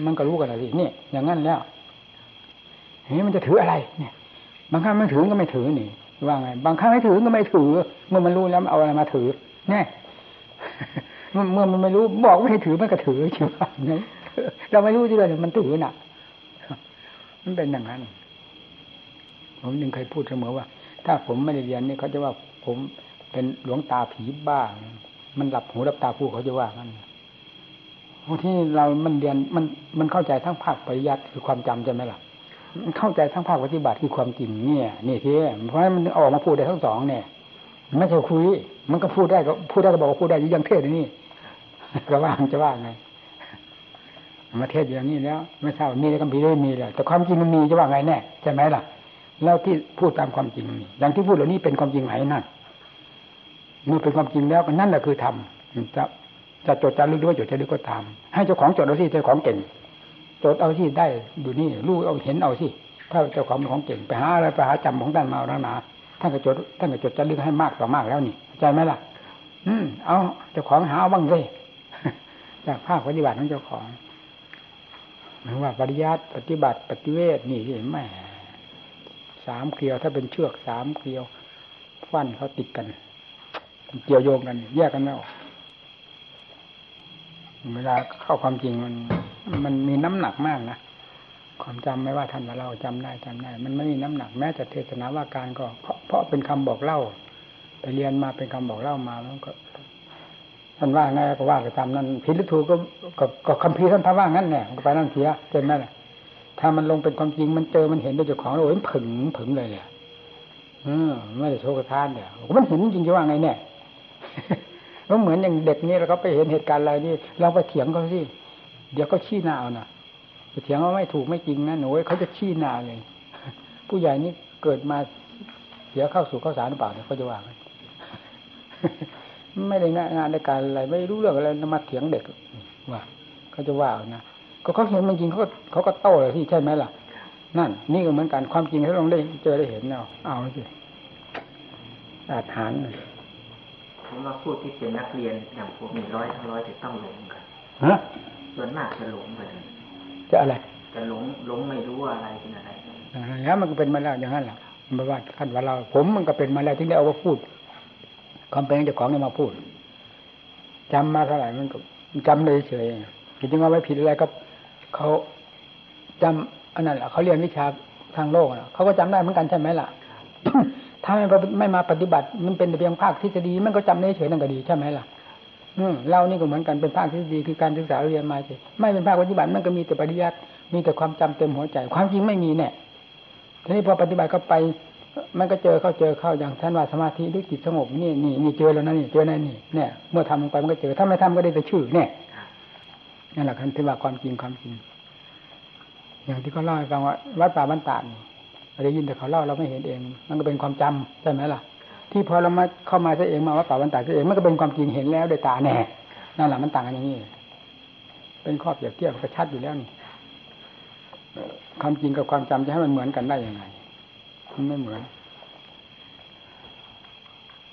มันก็รู้กันแล้วสินี่อย่างนั้นแล้วนี่มันจะถืออะไรเนี่ยบางครั้งไม่ถือก็ไม่ถือนี่ว่าไงบางครั้งไม่ถือก็ไม่ถือเมื่อมันรู้แล้วเอาอะไรมาถือแน่เมื่อมันไม่รู้บอกไม่ให้ถือมันก็ถือใช่ไหมเราไม่รู้ที่เลยมันถือน่ะมันเป็นอย่างนั้นผมนึงเคยพูดเสมอว่าถ้าผมไม่ได้เรียนนี่เขาจะว่าผมเป็นหลวงตาผีบ้ามันหลับหูหลับตาพูดเขาจะว่ากันเพราะที่เรามันเรียนมันเข้าใจทั้งภาคปริยัติคือความจำใช่ไหมล่ะมันเข้าใจทั้งภาคปฏิบัติคือความจริงเนี่ยนี่ที่เพราะฉะนั้นมันออกมาพูดได้ทั้งสองเนี่ยไม่ใช่คุยมันก็พูดได้ก็บอกว่าพูดได้ยังเทศนี่ก็ว่าจะว่าไงมาเทศอย่างนี้แล้วไม่เท่ามีในคัมภีร์ด้วยมีแหละแต่ความจริงมันมีจะว่าไงแน่ใช่ไหมล่ะแล้วที่พูดตามความจริงนี่อย่างที่พูดเหล่านี้เป็นความจริงไหมนั่นเมื่อเป็นความจริงแล้วนั่นแหละคือธรรมจะจดจารึกหรือว่าจดจารึกก็ตามให้เจ้าของจดเอาสิเจ้าของเก่งจดเอาสิได้ดูนี่รู้เอาเห็นเอาสิถ้าเจ้าของเป็นของเก่งไปหาอะไรไปหาจำของท่านมาแล้วนะท่านก็จดจารึกให้มากต่อมากแล้วนี่ใช่ไหมล่ะเอาเจ้าของหาบ้างสิจากภาคปฏิบัติของเจ้าของหมายว่าปริยัติปฏิบัติปฏิเวทนี่ที่แม่3เกลียวถ้าเป็นเชือก3เกลียวฟันเขาติดกันเกี่ยวโยงกันแยกกันไม่ออกเวลาเข้าความจริงมันมีน้ำหนักมากนะความจำไม่ว่าท่านว่าเราจำได้มันไม่มีน้ำหนักแม้แต่เทศนาว่าการก็เพราะเป็นคำบอกเล่าไปเรียนมาเป็นคำบอกเล่ามาแล้วก็ท่านว่าไงก็ว่าไปตามนั้นผิดหรือถูกก็คำพีท่านพาว่างั้นแหละไปนั่นเสียเต็มนั่นแหละถ้ามันลงเป็นความจริงมันเจอมันเห็นด้วยเจ้าของเราเห็นผึ่งเลยเนี่ยไม่ได้โชกทานเนี่ยมันเห็นจริงจะว่าไงเนี่ยก็เหมือนอย่างเด็กนี่แล้วเขาไปเห็นเหตุการณ์อะไรนี่เราไปเถียงเขาสิเดี๋ยวก็ชี้หน้าเอานะไปเถียงว่าไม่ถูกไม่จริงนะหนูเขาจะชี้หน้าเลย ผู้ใหญ่นี่เกิดมาเสียเข้าสู่ข้าวสารหรือเปล่าเนี่ยเขาจะว่าไม่ได้งานในการอะไรไม่รู้เรื่องอะไรมาเถียงเด็กว่าเขาจะว่านะก็เขาเห็นมันจริงเขาก็โต้เลยที่ใช่ไหมล่ะนั่นนี่ก็เหมือนกันความจริงที่เราได้เจอได้เห็นเอาสิอาถรรพ์เราพูดที่เป็นนักเรียนอย่างพวกมีร้อยทั้งร้อยจะต้องหลงกันฮะส่วนมากจะหลงกันจะอะไรจะหลงไม่รู้อะไรเป็นอะไรแล้วมันก็เป็นมาแล้วอย่างนั้นแหละไม่ว่าท่านว่าเราผมมันก็เป็นมาแล้วที่ได้เอามาพูดความเป็นเจ้าของเนี่ยมาพูดจำมาเท่าไหร่มันก็จำเลยเฉยจริงๆว่าไม่ผิดอะไรครับเขาจำอันนั้นแหละเขาเรียนวิชาทางโลกเขาก็จำได้เหมือนกันใช่ไหมล่ะ ถ้าไม่มาปฏิบัติมันเป็นแต่เพียงภาคทฤษฎีมันก็จำได้เฉยนั่นก็ดีใช่ไหมล่ะเรานี่ก็เหมือนกันเป็นภาคทฤษฎีคือการศึกษาเรียนมาเฉยไม่เป็นภาคปฏิบัติมันก็มีแต่ปริยัติมีแต่ความจำเต็มหัวใจความจริงไม่มีแน่ทีนี้พอปฏิบัติเข้าไปมันก็เจอเข้าอย่างท่านว่าสมาธิด้วยจิตสงบนี่เจอแล้วนะนี่เจอนั่นนี่เนี่ยเมื่อทำลงไปมันก็เจอถ้าไม่ทำก็ได้แต่ชื่อเนี่ยนั่นแหละคือว่าความจริงอย่างที่เขาเล่าให้ฟังว่าวัดป่าบ้านตาดเราได้ยินแต่เขาเล่าเราไม่เห็นเองมันก็เป็นความจำใช่ไหมล่ะที่พอเรามาเข้ามาซะเองมาวัดป่าบ้านตาดซะเองมันก็เป็นความจริงเห็นแล้วด้วยตาแน่นั่นแหละมันต่างกันอย่างนี้เป็นข้อเปรียบเทียบกระชัดอยู่แล้วนี่ความจริงกับความจำจะให้มันเหมือนกันได้ยังไงมันไม่เหมือน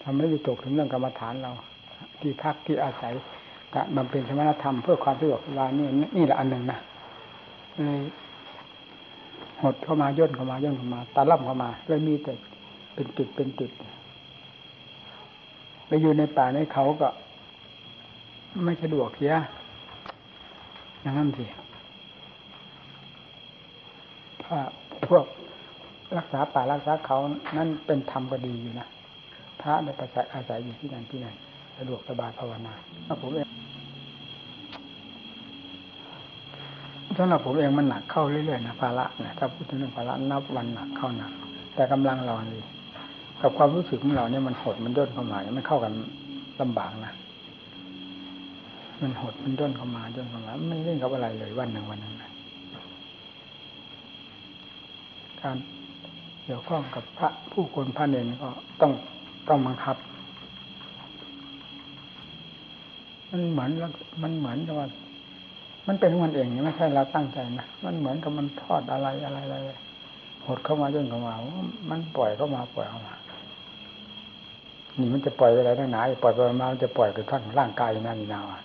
ทำให้วิตกถึงเรื่องกรรมฐานเราที่พักที่อาศัยบำเพ็ญสมณธรรมเพื่อความสะดวกสบายนี่แหละอันหนึ่งนะหดเข้ามาย่นเข้ามาตาล่ำเข้ามาแล้วมีแต่เป็นจุดไปอยู่ในป่าในเขาก็ไม่สะดวกเสียอย่างนั้นสิถ้าพวกรักษาป่ารักษาเขานั่นเป็นธรรมก็ดีอยู่นะพระในประจักษ์อาศัยอยู่ที่ไหนสะดวกสบายภาวนาผมเองสำหรับผมเองมันหนักเข้าเรื่อยๆนะภาระนะถ้าพูดถึงเรื่องภาระนับวันหนักเข้าแต่กำลังเราดีกับความรู้สึกของเราเนี่ยมันหดมันย่นเข้ามามันเข้ากันลำบากนะมันหดมันย่นเข้ามาไม่เล่นกับอะไรเลยวันหนึ่งนะการเกี่ยวข้องกับพระผู้คนพระเนรก็ต้องบังคับมันเหมือนกับว่ามันเป็นมันเองไม่ใช่เราตั้งใจนะมันเหมือนกับมันทอดอะไรหดเข้ามาย่นเข้ามามันปล่อยเข้ามานี่มันจะปล่อยอะไรทั้งหลายปล่อยไปมามันจะปล่อยกับทั้งร่างกายนั่นนี่นาอ่ะ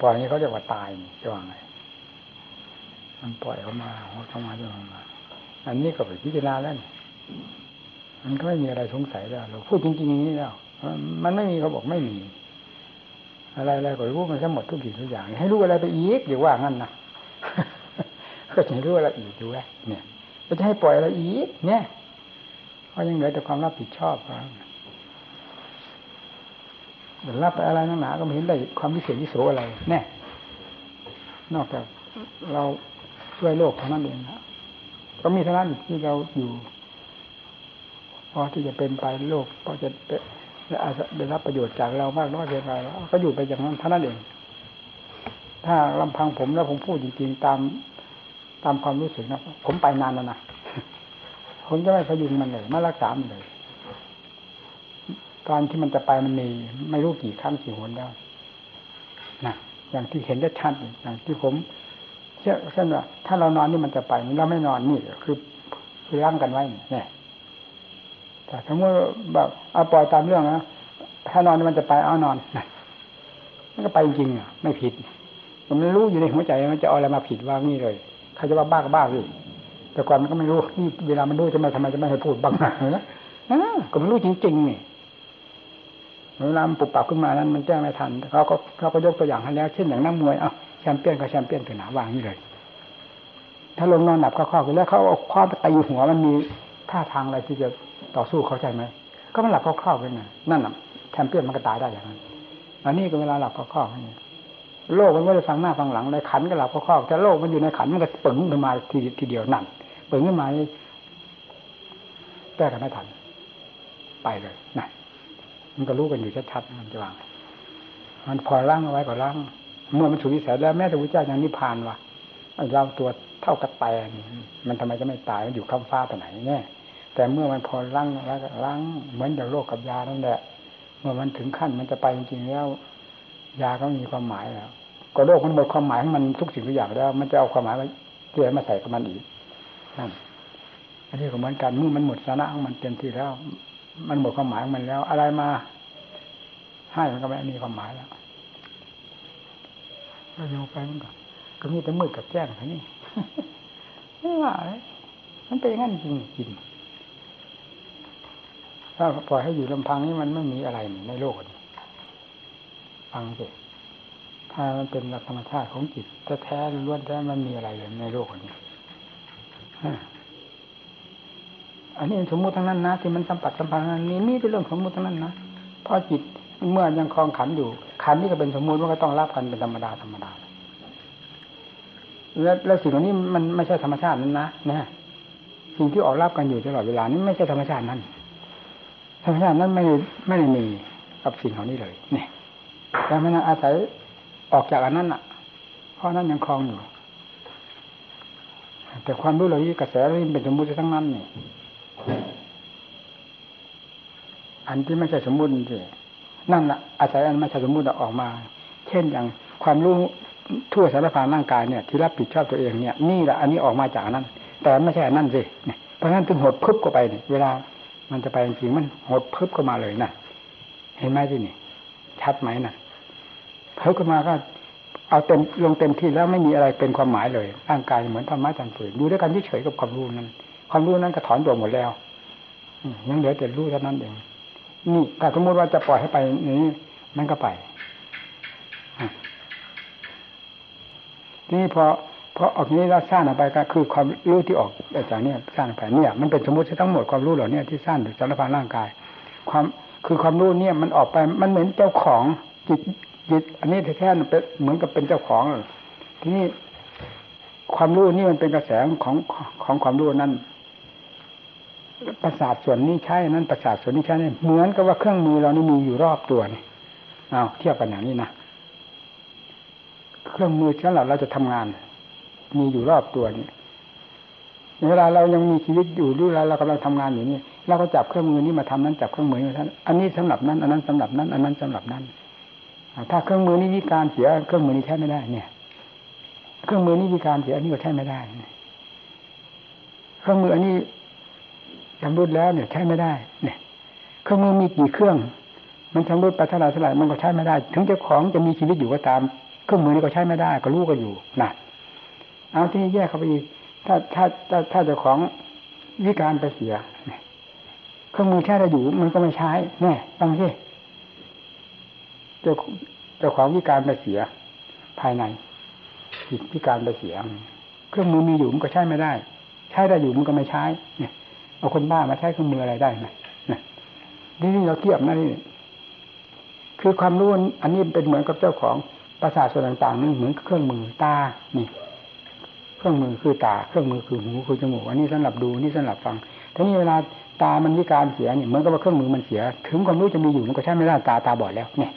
ปล่อยนี่เขาเรียกว่าตายนี่จะว่าไงมันปล่อยเข้ามาหดเข้ามาย่นเข้ามาอันนี้ก็เป็นพิจารณาแล้วมันก็ไม่มีอะไรสงสัยแล้วเราพูดจริงๆอย่างนี้แล้วมันไม่มีเขาบอกไม่มีอะไรก็รู้มันทั้งหมดทุกสิ่งทุกอย่างให้รู้อะไรไปอีกเดี๋ยวว่างั้นนะก็จะรู้อะไรอีกด้วยเนี่ยเราจะให้ปล่อยอะไรอีกเนี่ยเพราะยังเหลือแต่ความรับผิดชอบครับแต่รับไปอะไรนั่งหนาก็ไม่เห็นได้ความวิเศษวิโสอะไรแน่นอกจากเราช่วยโลกเท่านั้นเองนะก็มีเท่านั้นที่เราอยู่พอที่จะเป็นไปโลกพอจะและอาจจะได้รับประโยชน์จากเรามากน้อยเพียงไรแล้วก็อยู่ไปอย่างนั้นเท่านั้นเองถ้าลำพังผมแล้วผมพูดจริงๆตามความรู้สึกนะผมไปนานแล้วนะผมจะไม่พยุงมันเลยไม่รักษามันเลยตอนที่มันจะไปมันมีไม่รู้กี่ครั้งกี่หนแล้วนะอย่างที่เห็นได้ชัดอย่างที่ผมเช่นว่าถ้าเรานอนนี่มันจะไปเราไม่นอนนี่คือร่างกันไว้เนี่ยแต่สมมติแบบเอาปล่อยตามเรื่องนะถ้านอนมันจะไปเอานอนมันก็ไปจริงๆไม่ผิดผมรู้อยู่ในหัวใจมันจะเอาอะไรมาผิดว่างี้เลยใครจะว่าบ้าก็บ้าเลยแต่ก่อนมันก็ไม่รู้นี่เวลามันรู้ทำไมจะไม่ให้พูดบ้างนะก็มันรู้จริงๆนี่เวลามันปุบปับขึ้นมานั้นมันแก้ไม่ทันเขาก็ยกตัวอย่างให้แล้วเช่นอย่างนักมวยเอาแชมเปี้ยนก็แชมเปี้ยนถึงหนาวางนี่เลยถ้าลงนอนหลับก็เข้าไปแล้วเขาเอาคว้าไปตีหัวมันมีท่าทางอะไรที่จะต่อสู้เขาใช่ไหมก็มันหลับเข้าๆไปนั่นน่ะแชมเปี้ยนมันก็ตายได้อย่างนั้นอันนี้ก็เวลาหลับเข้าๆนี่โลกมันไม่ได้ฟังหน้าฟังหลังในขันก็หลับเข้าๆแต่โลกมันอยู่ในขันมันก็ปึ๋งขึ้นมาทีเดียวนั่นปึ๋งขึ้นมาแก้กันไม่ทันไปเลยนั่นมันก็รู้กันอยู่ชัดๆมันจะวางมันพอล้างเอาไว้ก็ล้างเมื่อมันถูกวิสัยแล้วแม้แต่พระพุทธเจ้ายังนิพพานว่ะ เราตัวเท่ากับแตนมันทำไมจะไม่ตายมันอยู่ข้างฟ้าตรงไหนแน่แต่เมื่อมันพอล้างแล้วล้างเหมือนอย่างโรคกับยานั่นแหละเมื่อมันถึงขั้นมันจะไปจริงๆแล้วยาก็มีความหมายแล้วก็โรคมันหมดความหมายของมันทุกสิ่งทุกอย่างแล้วมันจะเอาความหมายมาใส่กับมันอีกนั่นอันนี้ก็เหมือนกันเมื่อมันหมดสาระของมันเต็มที่แล้วมันหมดความหมายของมันแล้วอะไรมาให้มันก็ไม่มีความหมายแล้วก็โยไปมันก็มีแต่มืดกับแจ้งเท่านี้ไม่ว่ามันเป็นอย่างนั้นจริงๆถ้าปล่อยให้อยู่ลำพังนี้มันไม่มีอะไรในโลกนี้ฟังสิถ้ามันเป็นหลักธรรมชาติของจิตแท้ๆล้วนๆมันมีอะไรเลยในโลกนี้อันนี้สมมุติทั้งนั้นนะที่มันสัมผัสสัมพันธ์นั้นนี่เป็นเรื่องสมมุติทั้งนั้นนะพอจิตเมื่อยังคลองขันอยู่ขันนี่ก็เป็นสมมุติมันก็ต้องรับกันเป็นธรรมดาธรรมดาแล้วสิ่งเหล่านี้มันไม่ใช่ธรรมชาตินั้นนะนะสิ่งที่ออกรับกันอยู่ตลอดเวลานี้ไม่ใช่ธรรมชาตินั้นธรรมชาตินั้นไม่ได้มีกับสิ่งเหล่านี้เลยนี่แต่มันอาศัยออกจากอันนั้นน่ะเพราะนั้นยังคลองอยู่แต่ความรู้เหล่านี้กระแสนี้เป็นสมมุติทั้งนั้นนี่อันที่ไม่ใช่สมมุติสินั่นน่ะอาศัยอันไม่ใช่สมมุติออกมาเช่นอย่างความรู้ทั่วสารพัดร่างกายเนี่ยที่รับผิดชอบตัวเองเนี่ยนี่แหละอันนี้ออกมาจากนั้นแต่ไม่ใช่อันนั้นสิเพราะงั้นถึงหดพึบเข้าไปนี่เวลามันจะไปจริงมันหดพึบเข้ามาเลยน่ะเห็นมั้ยที่นี่ชัดมั้ยน่ะเพิ่มเข้ามาก็เอาเต็มลงเต็มที่แล้วไม่มีอะไรเป็นความหมายเลยร่างกายเหมือนธรรมะจันทร์ฝืนดูด้วยกันเฉยๆกับความรู้นั้นความรู้นั้นก็ถอนตัวหมดแล้วยังเหลือแต่รู้เท่านั้นเองนี่ถ้าสมมติว่าจะปล่อยให้ไปนี้มันก็ไปนี่พอออกนี้แล้วสร้างออกไปก็คือความรู้ที่ออกจากนี้สร้างไปเนี่ยมันเป็นสมมติทั้งหมดความรู้เหล่านี้ที่สร้างอยู่สารพัดร่างกายความรู้เนี่ยมันออกไปมันเหมือนเจ้าของจิตอันนี้แท้ๆเป็นเหมือนกับเป็นเจ้าของทีนี้ความรู้นี่มันเป็นกระแสของความรู้นั้นประสาทส่วนนี้ใช่นั้นประสาทส่วนนี้ใช่นี่เหมือนกับว่าเครื่องมือเรานี่มีอยู่รอบตัวนี่เอาเทียบกันอย่างนี้นะเครื่องมือที่เราจะทำงานมีอยู่รอบตัวนี่เวลาเรายังมีชีวิตอยู่หรือเรากำลังทำงานอยู่นี่เราก็จับเครื่องมือนี้มาทำนั้นจับเครื่องมือนี้มาทำอันนี้สำหรับนั้นอันนั้นสำหรับนั้นอันนั้นสำหรับนั้นถ้าเครื่องมือนี้วิการเสียเครื่องมือนี้ใช้ไม่ได้เนี่ยเครื่องมือนี้วิการเสียอันนี้ก็ใช้ไม่ได้เครื่องมืออันนี้ชำรุดแล้วเนี่ยใช้ไม่ได้เนี่ยเครื่องมือมีกี่เครื่องมันชำรุดไปเท่าไหร่เท่าไหร่มันก็ใช้ไม่ได้ถึงเจ้าของจะมีชีวิตอยู่ก็ตามเครื่องมือนี้ก็ใช้ไม่ได้ก็รู้ก็อยู่น่ะเอาที่แยกเข้าไปอีกถ้าเจ้าของวิการไปเสียเครื่องมือใช้ได้อยู่มันก็ไม่ใช้เนี่ยฟังสิเจ้าของวิการไปเสียภายในจิตวิการไปเสียเครื่องมือมีอยู่มันก็ใช้ไม่ได้ใช้ได้อยู่มันก็ไม่ใช้เนี่ยเอาคนบ้ามาใช้เครื่องมืออะไรได้ไหมนี่เราเทียบนะนี่คือความรู้อันนี้เป็นเหมือนกับเจ้าของประสาทส่วนต่างๆนี่เหมือนเครื่องมือตานี่เครื่องมือคือตาเครื่องมือคือหูคือจมูกอันนี้สำหรับดูนี่สำหรับฟังทีนี้เวลาตามันวิการเสียนี่เหมือนกับว่าเครื่องมือมันเสียถึงความรู้จะมีอยู่มันก็ใช้ไม่ได้ตาบอดแล้วเนี่ย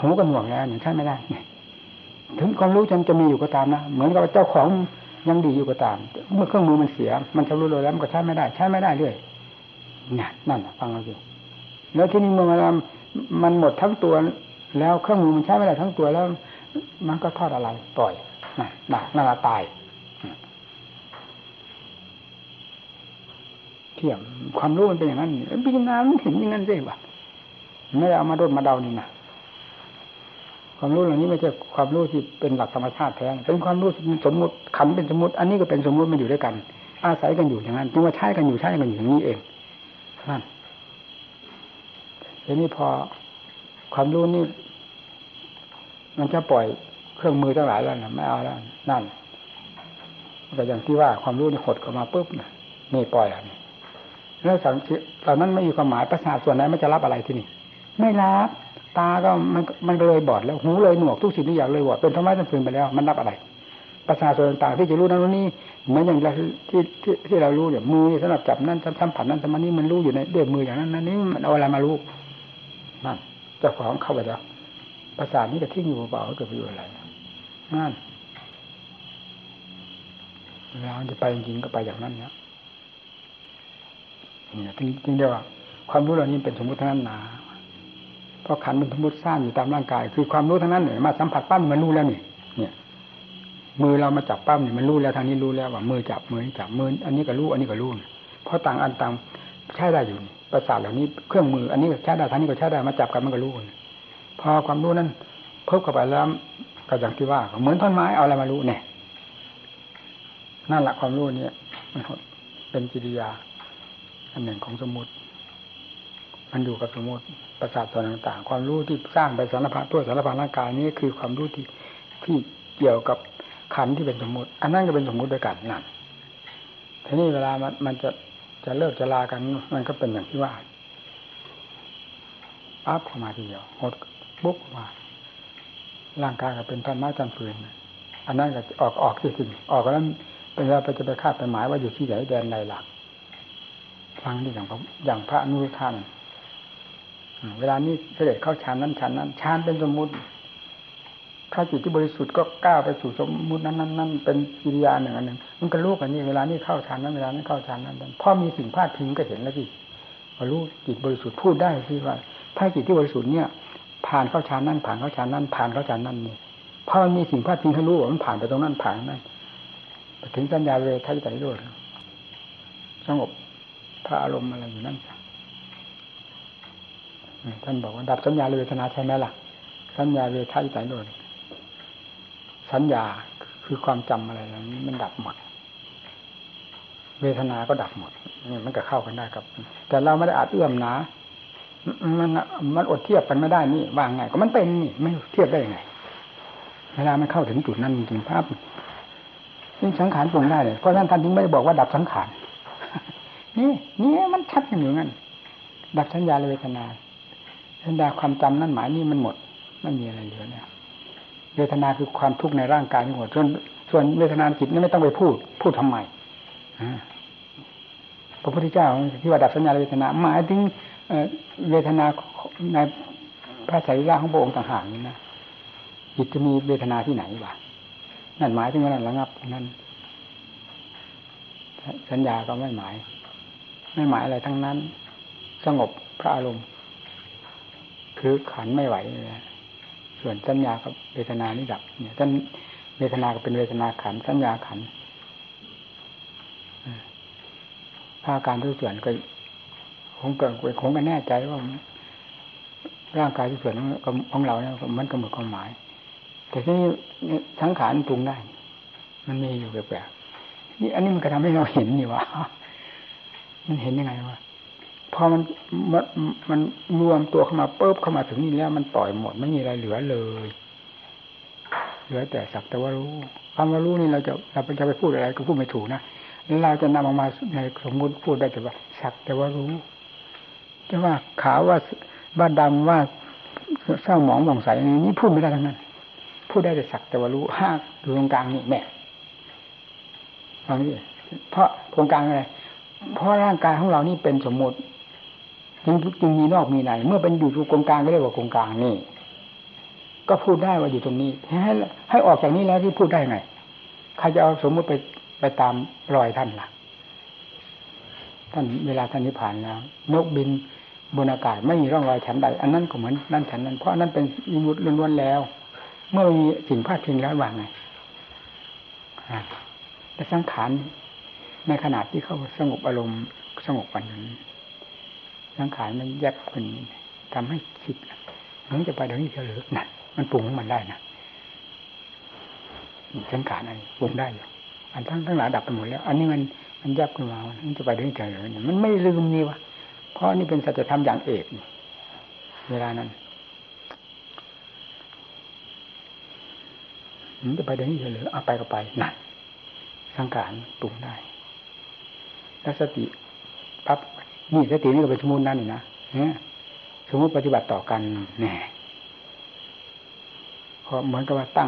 หูก็หน่วงแล้วเนี่ยใช้ไม่ได้เนี่ยถึงความรู้จะมีอยู่ก็ตามนะเหมือนกับเจ้าของยังดีอยู่ก็ตามเมื่อเครื่องมือมันเสียมันชำรุดแล้วมันก็ใช้ไม่ได้ใช้ไม่ได้เรื่อยนั่นฟังเราสิแล้วที่นี่เมื่อมันหมดทั้งตัวแล้วเครื่องมือมันใช้ไม่ได้ทั้งตัวแล้วมันก็ทอดอะไรปล่อยน่าตายเที่ยงความรู้มันเป็นอย่างนั้นพิจารณาเห็นอย่างนั้นสิวะไม่ได้เอามาโดนมาเดานี่นะความรู้เหล่านี้ไม่ใช่ความรู้ที่เป็นหลักธรรมชาติแท้เป็นความรู้สมมุติขันเป็นสมมุติอันนี้ก็เป็นสมมุติมันอยู่ด้วยกันอาศัยกันอยู่อย่างนั้นจึงว่าใช้กันอยู่ใช้กันอยู่อย่างนี้เองนั่นทีนี้พอความรู้นี่มันจะปล่อยเครื่องมือทั้งหลายแล้วนะไม่เอาแล้วนั่นแต่อย่างที่ว่าความรู้นี่หดเข้ามาปุ๊บนะนี่ปล่อยแล้วสังเกตตอนนั้นไม่มีความหมายประสาทส่วนไหนมันจะรับอะไรที่นี่ไม่รับตาก็มันเลยบอดแล้วหูเลยหนวกทุกสิ่งทุกอย่างเลยบอดเป็นธรรมะจันทร์ฝืนไปแล้วมันรับอะไรประสาทส่วนต่างที่จะรู้นั้นรู้นี้เหมือนอย่างที่เรารู้เนี่ยมือสำหรับจับนั่นสัมผัสนั่นสัมผัสนี้มันรู้อยู่ในด้วยมืออย่างนั้นนั่นนี่มันเอาอะไรมารู้นั่นเจ้าของเข้าไปแล้วประสาทนี้จะทิ้งอยู่เปล่าเกิดประโยชน์อะไรนั่น แล้วจะไปจริงก็ไปอย่างนั้นเนี่ยจริงๆเดียวว่าความรู้เหล่านี้เป็นสมมุติทั้งนั้นนะเพราะขันธ์เป็นสมมุติสร้างอยู่ตามร่างกายคือความรู้ทั้งนั้นเนี่ยมาสัมผัสปั้มมันรู้แล้วนี่เนี่ยมือเรามาจับปั้มเนี่ยมันรู้แล้วทางนี้รู้แล้วว่ามือจับมือจับมืออันนี้ก็รู้อันนี้ก็รู้เพราะต่างอันต่างใช้ได้อยู่ประสาทเหล่านี้เครื่องมืออันนี้ก็ใช้ได้ทางนี้ก็ใช้ได้มาจับกันมันก็รู้พอความรู้นั้นเพิ่มเข้าไปแล้วก็อย่างที่ว่าเหมือนท่อนไม้เอาอะไรมารู้เนี่ยนั่นแหละความรู้เนี่ยมันเป็นกิริยาอันหนึ่งของสมมุติมันอยู่กับสมมุติประสาทส่วนต่างๆความรู้ที่สร้างไปสารพัดตัวสารพัดร่างกายนี้คือความรู้ที่เกี่ยวกับขันธ์ที่เป็นสมมุติอันนั้นก็เป็นสมมุติด้วยกันนั่นทีนี้เวลามันจะเลิกจะลากันมันก็เป็นอย่างที่ว่าปั๊บเข้ามาทีเดียวหมดบุ๊กมาร่างกายก็เป็นท่อนไม้ท่อนฟืนอันนั้นก็ออกที่สิ่งออกแล้วเป็นเราจะไปคาดไปหมายว่าอยู่ที่ไหนแดนใดหลักฟังที่อย่างพระอนุรุทธะเวลานี้เสด็จเข้าฌานนั้นฌานนั้นฌานเป็นสมมุติถ้าจิตที่บริสุทธิ์ก็ก้าวไปสู่สมมุตินั้นเป็นกิริยาหนึ่งมันก็รู้กันนี่เวลานี้เข้าฌานนั้นเวลานั้นเข้าฌานนั้นพอมีสิ่งพลาดพิงก็เห็นแล้วสิว่ารู้จิตบริสุทธิ์พูดได้ที่ว่าถ้าจิตที่บริสุทธิ์เนี่ยผ่านเข้าฌานนั้นผ่านเข้าฌานนั้นผ่านเข้าฌานนั้นนี่พอมันมีสิ่งพลาดพิงให้รู้ว่ามันผ่านไปตรงนั้นผ่านนั้นถึงสัญญาเวทายใจด้วยสงบถ้าอารมณ์อะไรอยู่นั่นท่านบอกว่าดับสัญญาเวทนาใช่ไหมล่ะสัญญาเวทายใจด้วยสัญญาคือความจำอะไรนั้นมันดับหมดเวทนาก็ดับหมดนี่มันก็เข้ากันได้ครับแต่เราไม่ได้อาจเอื้อมนะมันอดเทียบกันไม่ได้นี่ว่าไงก็มันเป็นนี่ไม่เทียบได้ยังไงเวลามันเข้าถึงจุดนั้นจริงภาพนี่สังขารปรุงได้เลยเพราะท่านถึงไม่ได้บอกว่าดับสังขารนี่มันชัดอย่างนั้นดับสัญญาเวทนาสัญญาความจำนั่นหมายนี่มันหมดไม่มีอะไรเหลือเนี่ยเวทนาคือความทุกข์ในร่างกายทั้งหมดส่วนเวทนาจิตนี่ไม่ต้องไปพูดทำไมพระพุทธเจ้าที่ว่าดับสัญญาเวทนาหมายถึงเวทนาในพระสรีระของพระองค์ต่างหากนี่นะจิตจะมีเวทนาที่ไหนวะนั่นหมายถึงว่านั่นระงับนั่นสัญญาก็ไม่หมายอะไรทั้งนั้นสงบพระอารมณ์คือขันไม่ไหวเลยส่วนสัญญากับเวทนานี่ดับเนี่ยท่านเวทนาก็เป็นเวทนาขันสัญญาขันภาคการทุกส่วนก็คงกันแน่ใจว่าร่างกายทุกส่วนของเราเนี่ยมันกำหนดความหมายแต่ที่ทั้งขันปรุงได้มันมีอยู่แปลกๆนี่อันนี้มันก็ทำให้เราเห็นนี่ว่ามันเห็นยังไงวะพอมันรวมตัวเข้ามาปุ๊บเข้ามาถึงนี่แล้วมันปล่อยหมดไม่มีอะไรเหลือเลยเหลือแต่สักแต่ว่ารู้ความว่ารู้นี่เราจะไปพูดอะไรก็พูดไม่ถูกนะเราจะนำออกมาในสมมติพูดได้แต่ว่าสักแต่ว่ารู้จะว่าขาวว่าบ้าดำว่าเศร้าหมองสงสัยนี่พูดไม่ได้ทั้งนั้นพูดได้แต่สักแต่ว่ารู้ห้าอยู่ตรงกลางนี่แม่ฟังดิเพราะตรงกลางอะไรเพราะร่างกายของเรานี่เป็นสมมติจึงมีนอกมีในเมื่อเป็นอยู่ตรงกลางก็เรียกว่าตรงกลางนี่ก็พูดได้ว่าอยู่ตรงนี้ให้ออกจากนี้แล้วที่พูดได้ไงใครจะเอาสมมติไปตามรอยท่านล่ะท่านเวลาท่านนิพพานแล้วนกบินบนอากาศไม่มีร่องรอยชั้นใดอันนั้นก็เหมือนนั่นชั้นนั้นเพราะนั่นเป็นสมมติล้วนๆแล้วเมื่อมีสิ่งพลาดทิ้งแล้วว่าไงแต่สังขารในขณะที่เขาสงบอารมณ์สงบวันนั้นสังขารมันแยกขึ้นทำให้คิดเหมือนจะไปเดี๋ยวนี้เฉลือนะมันปรุงของมันได้นะสังขารอะไรปรุงได้อยู่อันทั้งหลายดับไปหมดแล้วอันนี้มันแยกขึ้นมามันจะไปเดี๋ยวนี้เฉลือมันไม่ลืมนี่วะเพราะนี่เป็นสัจธรรมอย่างเอกเวลานั้นมันจะไปเดี๋ยวนี้เฉลือเอาไปก็ไปนะสังขารปรุงได้แล้วสติปั๊บนี่สตินี่ก็เป็นสมมุตินั่นนี่นะสมมุติปฏิบัติต่อกันเนี่ยพอเหมือนกับว่าตั้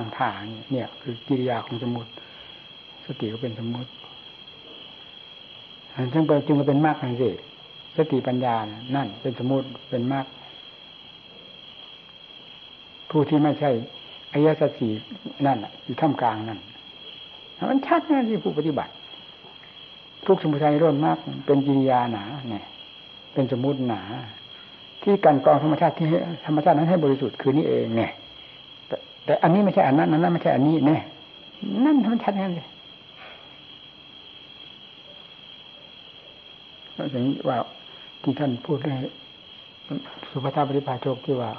งท่าเนี่ยคือกิริยาของสมมุติสติก็เป็นสมมุติจึงเป็นมรรคนั่นสิสติปัญญานั่นเป็นสมมุติเป็นมรรคผู้ที่ไม่ใช่อริยสัจ 4นั่นอยู่ท่ามกลางนั่น มันชัดนะที่ผู้ปฏิบัติทุกสมุทัยร่นมากเป็นกิริยาหนาเนี่ยเป็นสมมุติหนาที่การกรองธรรมชาติที่ธรรมชาตินั้นให้บริสุทธิ์คือนี่เองเนี่ยแต่อันนี้ไม่ใช่อันนั้นอันนั้นไม่ใช่อันนี้เนี่ยนั่นมันชัดงั้นเลยอย่างว่าที่ท่านพูดในสุภาปริภาชกที่ว่า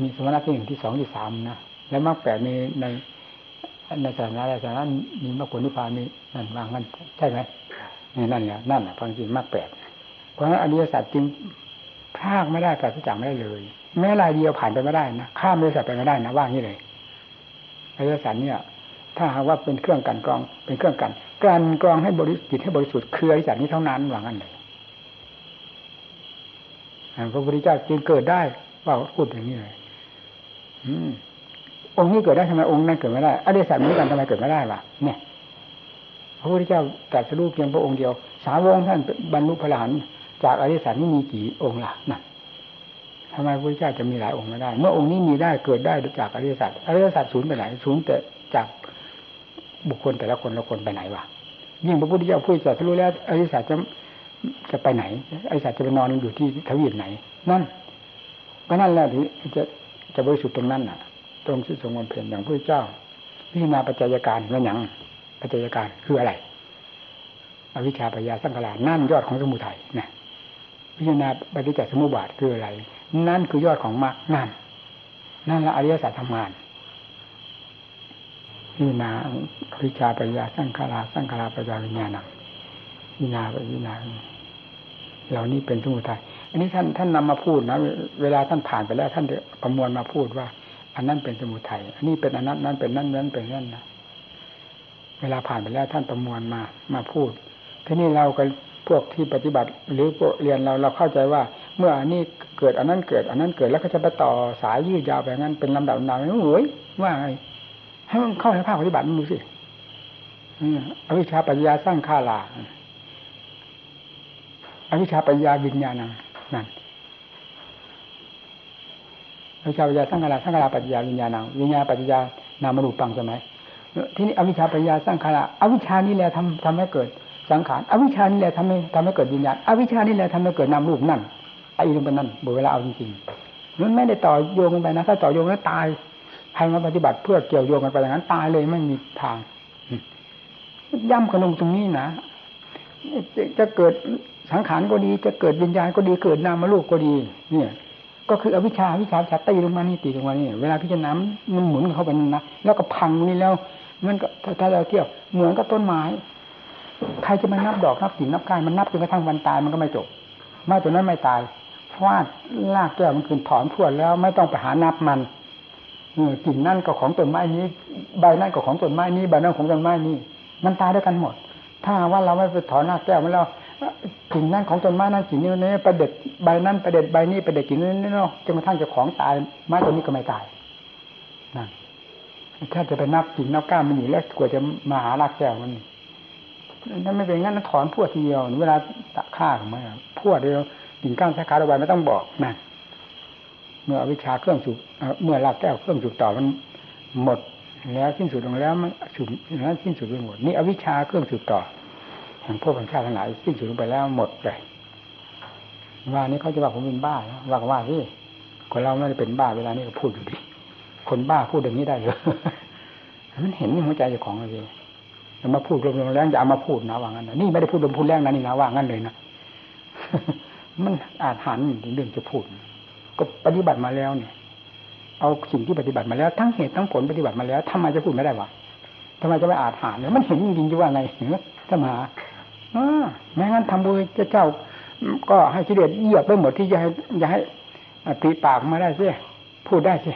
มีสมณะที่1ที่2ที่3นะและมรรค8มีในศาสนาศาสนามีมรรคผลนิพพานมีนั่นวางกันใช่มั้ยนั่นแหละนั่นน่ะความจริงมรรค8เพราะฉะนั้นอริยสัจจริงพรากไม่ได้ปราศจากไม่ได้เลยแม้รายเดียวผ่านไปไม่ได้นะข้ามอริยสัจไปไม่ได้นะว่างี้เลยอริยสัจเนี่ยถ้าหากว่าเป็นเครื่องกันกรองเป็นเครื่องกันกรองให้บริสุทธิ์ให้บริสุทธิ์คืออริยสัจนี้เท่านั้นว่างั้นเลยพระพุทธเจ้าจึงเกิดได้ว่าพูดอย่างนี้เลยองค์นี้เกิดได้ทำไมองค์นั้นเกิดไม่ได้อริยสัจเหมือนกันทำไมเกิดไม่ได้วะเนี่ยพระพุทธเจ้าตรัสรู้เพียงพระองค์เดียวสาวกท่านบรรลุพระอรหันต์จากอริยสัจนี้มีกี่องค์ล่ะนั่นทำไมพระพุทธเจ้าจะมีหลายองค์ไม่ได้เมื่อองค์นี้มีได้เกิดได้จากอริยสัจศูนย์ไปไหนศูนย์แต่จากบุคคลแต่ละคนละคนไปไหนวะยิ่งพระพุทธเจ้าพูดตรัสรู้แล้วอริยสัจจะไปไหนอริยสัจจะไปนอนอยู่ที่ทวีปไหนนั่นก็นั่นแหละที่จะบริสุทธิ์ตรงนั้นน่ะตรงที่ทรงบำเพ็ญอย่างพระพุทธเจ้าพิจารณาปัจจัยการว่าหยังปัจจัยการคืออะไรอวิชชาปัญญาสังขารนั่นยอดของสมุทัยนะพิจารณาปฏิจจสมุปบาทคืออะไรนั่นคือยอดของมรรคนั่นละอริยสัจทำงานพิจารณาอวิชชาปัญญาสังขารปัญญาวิญญาณังพิจารณาไปพิจารณาเหล่านี้เป็นสมุทัยอันนี้ท่านนำมาพูดนะเวลาท่านผ่านไปแล้วท่านประมวลมาพูดว่าอันนั้นเป็นสมุทัยอันนี้เป็นอันนั้นนั่นเป็นนั่นนั้นเป็นนั่นนะเวลาผ่านไปแล้วท่านประมวลมาพูดทีนี้เราก็พวกที่ปฏิบัติหรือพวกเรียนเราเข้าใจว่าเมื่ออันนี้เกิดอันนั้นเกิดอันนั้นเกิดแล้วก็จะไปต่อสายยืดยาวไปงั้นเป็นลำดับนามโอ้ยว่าไงให้มันเข้าในภาคปฏิบัติมันดูสิอวิชชาปัญญาสร้างข้าราอวิชชาปัญญาวิญญาณังนั่นอวิชชาปัญญาสังขารปัจจยาวิญญาณังวิญญาณปัจจยานามรูปังใช่ไหมทีนี้อวิชชาปัญญาสังขารอวิชชานี่แหละทำให้เกิดสังขารอวิชชานี่แหละทำให้เกิดวิญญาณอวิชชานี่แหละทำให้เกิดนามรูปนั่นไอ้ลงไปนั่นเวลาเอาจริงๆมันไม่ได้ต่อโยงกันไปนะถ้าต่อโยงแล้วตายใครมาปฏิบัติเพื่อเกี่ยวโยงกันไปอย่างนั้นตายเลยไม่มีทางย่ำขนมตรงนี้นะจะเกิดสังขารก็ดีจะเกิดวิญญาณก็ดีเกิดนามรูปก็ดีเนี่ยก็คืออวิชชาชัดตีลงมานี่ตีลงมานี่เวลาพิจารณามันหมุนเข้าไปนะแล้วก็พังนี่แล้วมันก็ถ้าเราเที่ยวเหมือนกับต้นไม้ใครจะมานับดอกนับกิ่งนับก้านมันนับจนกระทั่งวันตายมันก็ไม่จบไม้ตัวนั้นไม่ตายฟาดลากแก้วมันคืนถอนพรวดแล้วไม่ต้องไปหานับมันกิ่งนั่นก็ของต้นไม้นี้ใบนั่นก็ของต้นไม้นี้ใบนั่นของต้นไม้นี้มันตายด้วยกันหมดถ้าว่าเราไม่ไปถอนรากแก้วมันแล้วกิ่งนั่นของต้นไม้นั่นกิ่งนี้ไปเด็ดใบนั่นไปเด็ดใบนี้ไปเด็ดกิ่งนี้เนาะจนกระทั่งเจ้าของตายไม้ต้นนี้ก็ไม่ตายนั่นถ้าจะไปนับกิ่งนับก้านมันอยู่แล้วกว่าจะมาหารากแก้วมันถ้าไม่เป็นงั้นมันถอนพรวดทีเดียวเวลาตะฆ่าของมันพรวดเดียวกิ่งก้านสาขาระบายไม่ต้องบอกนั่นเมื่อวิชาเครื่องสูบเมื่อรากแก้วเครื่องสูบต่อมันหมดแล้วสิ้นสุดลงแล้วมันสูบนั้นสิ้นสุดไปหมดนี่อวิชชาเครื่องสูบต่อแห่งพวกปัญชาทั้งหลายสิ้นสุดลงไปแล้วหมดเลยว่านี้เขาจะว่าผมเป็นบ้าว่าพี่คนเราไม่ได้เป็นบ้าเวลานี้ก็พูดอยู่ดิคนบ้าพูดอย่างนี้ได้เหรอมันเห็นในหัวใจเจ้าของอะไรจะมาพูดลมๆแรงจะเอามาพูดนะว่างั้นนี่ไม่ได้พูดลมพูดแรงนะนี่นะว่างั้นเลยนะมันอาถรรพ์เรื่องจะพูดก็ปฏิบัติมาแล้วเนี่ยเอาสิ่งที่ปฏิบัติมาแล้วทั้งเหตุทั้งผลปฏิบัติมาแล้วทำไมจะพูดไม่ได้วะทำไมจะไม่อาถรรพ์เนี่ยมันเห็นจริงๆว่าไงถ้ามาแม้งั้นทำบุญเจ้าก็ให้กิเลสเหยียบไปหมดที่จะให้ปิดปากมาได้สิพูดได้สิ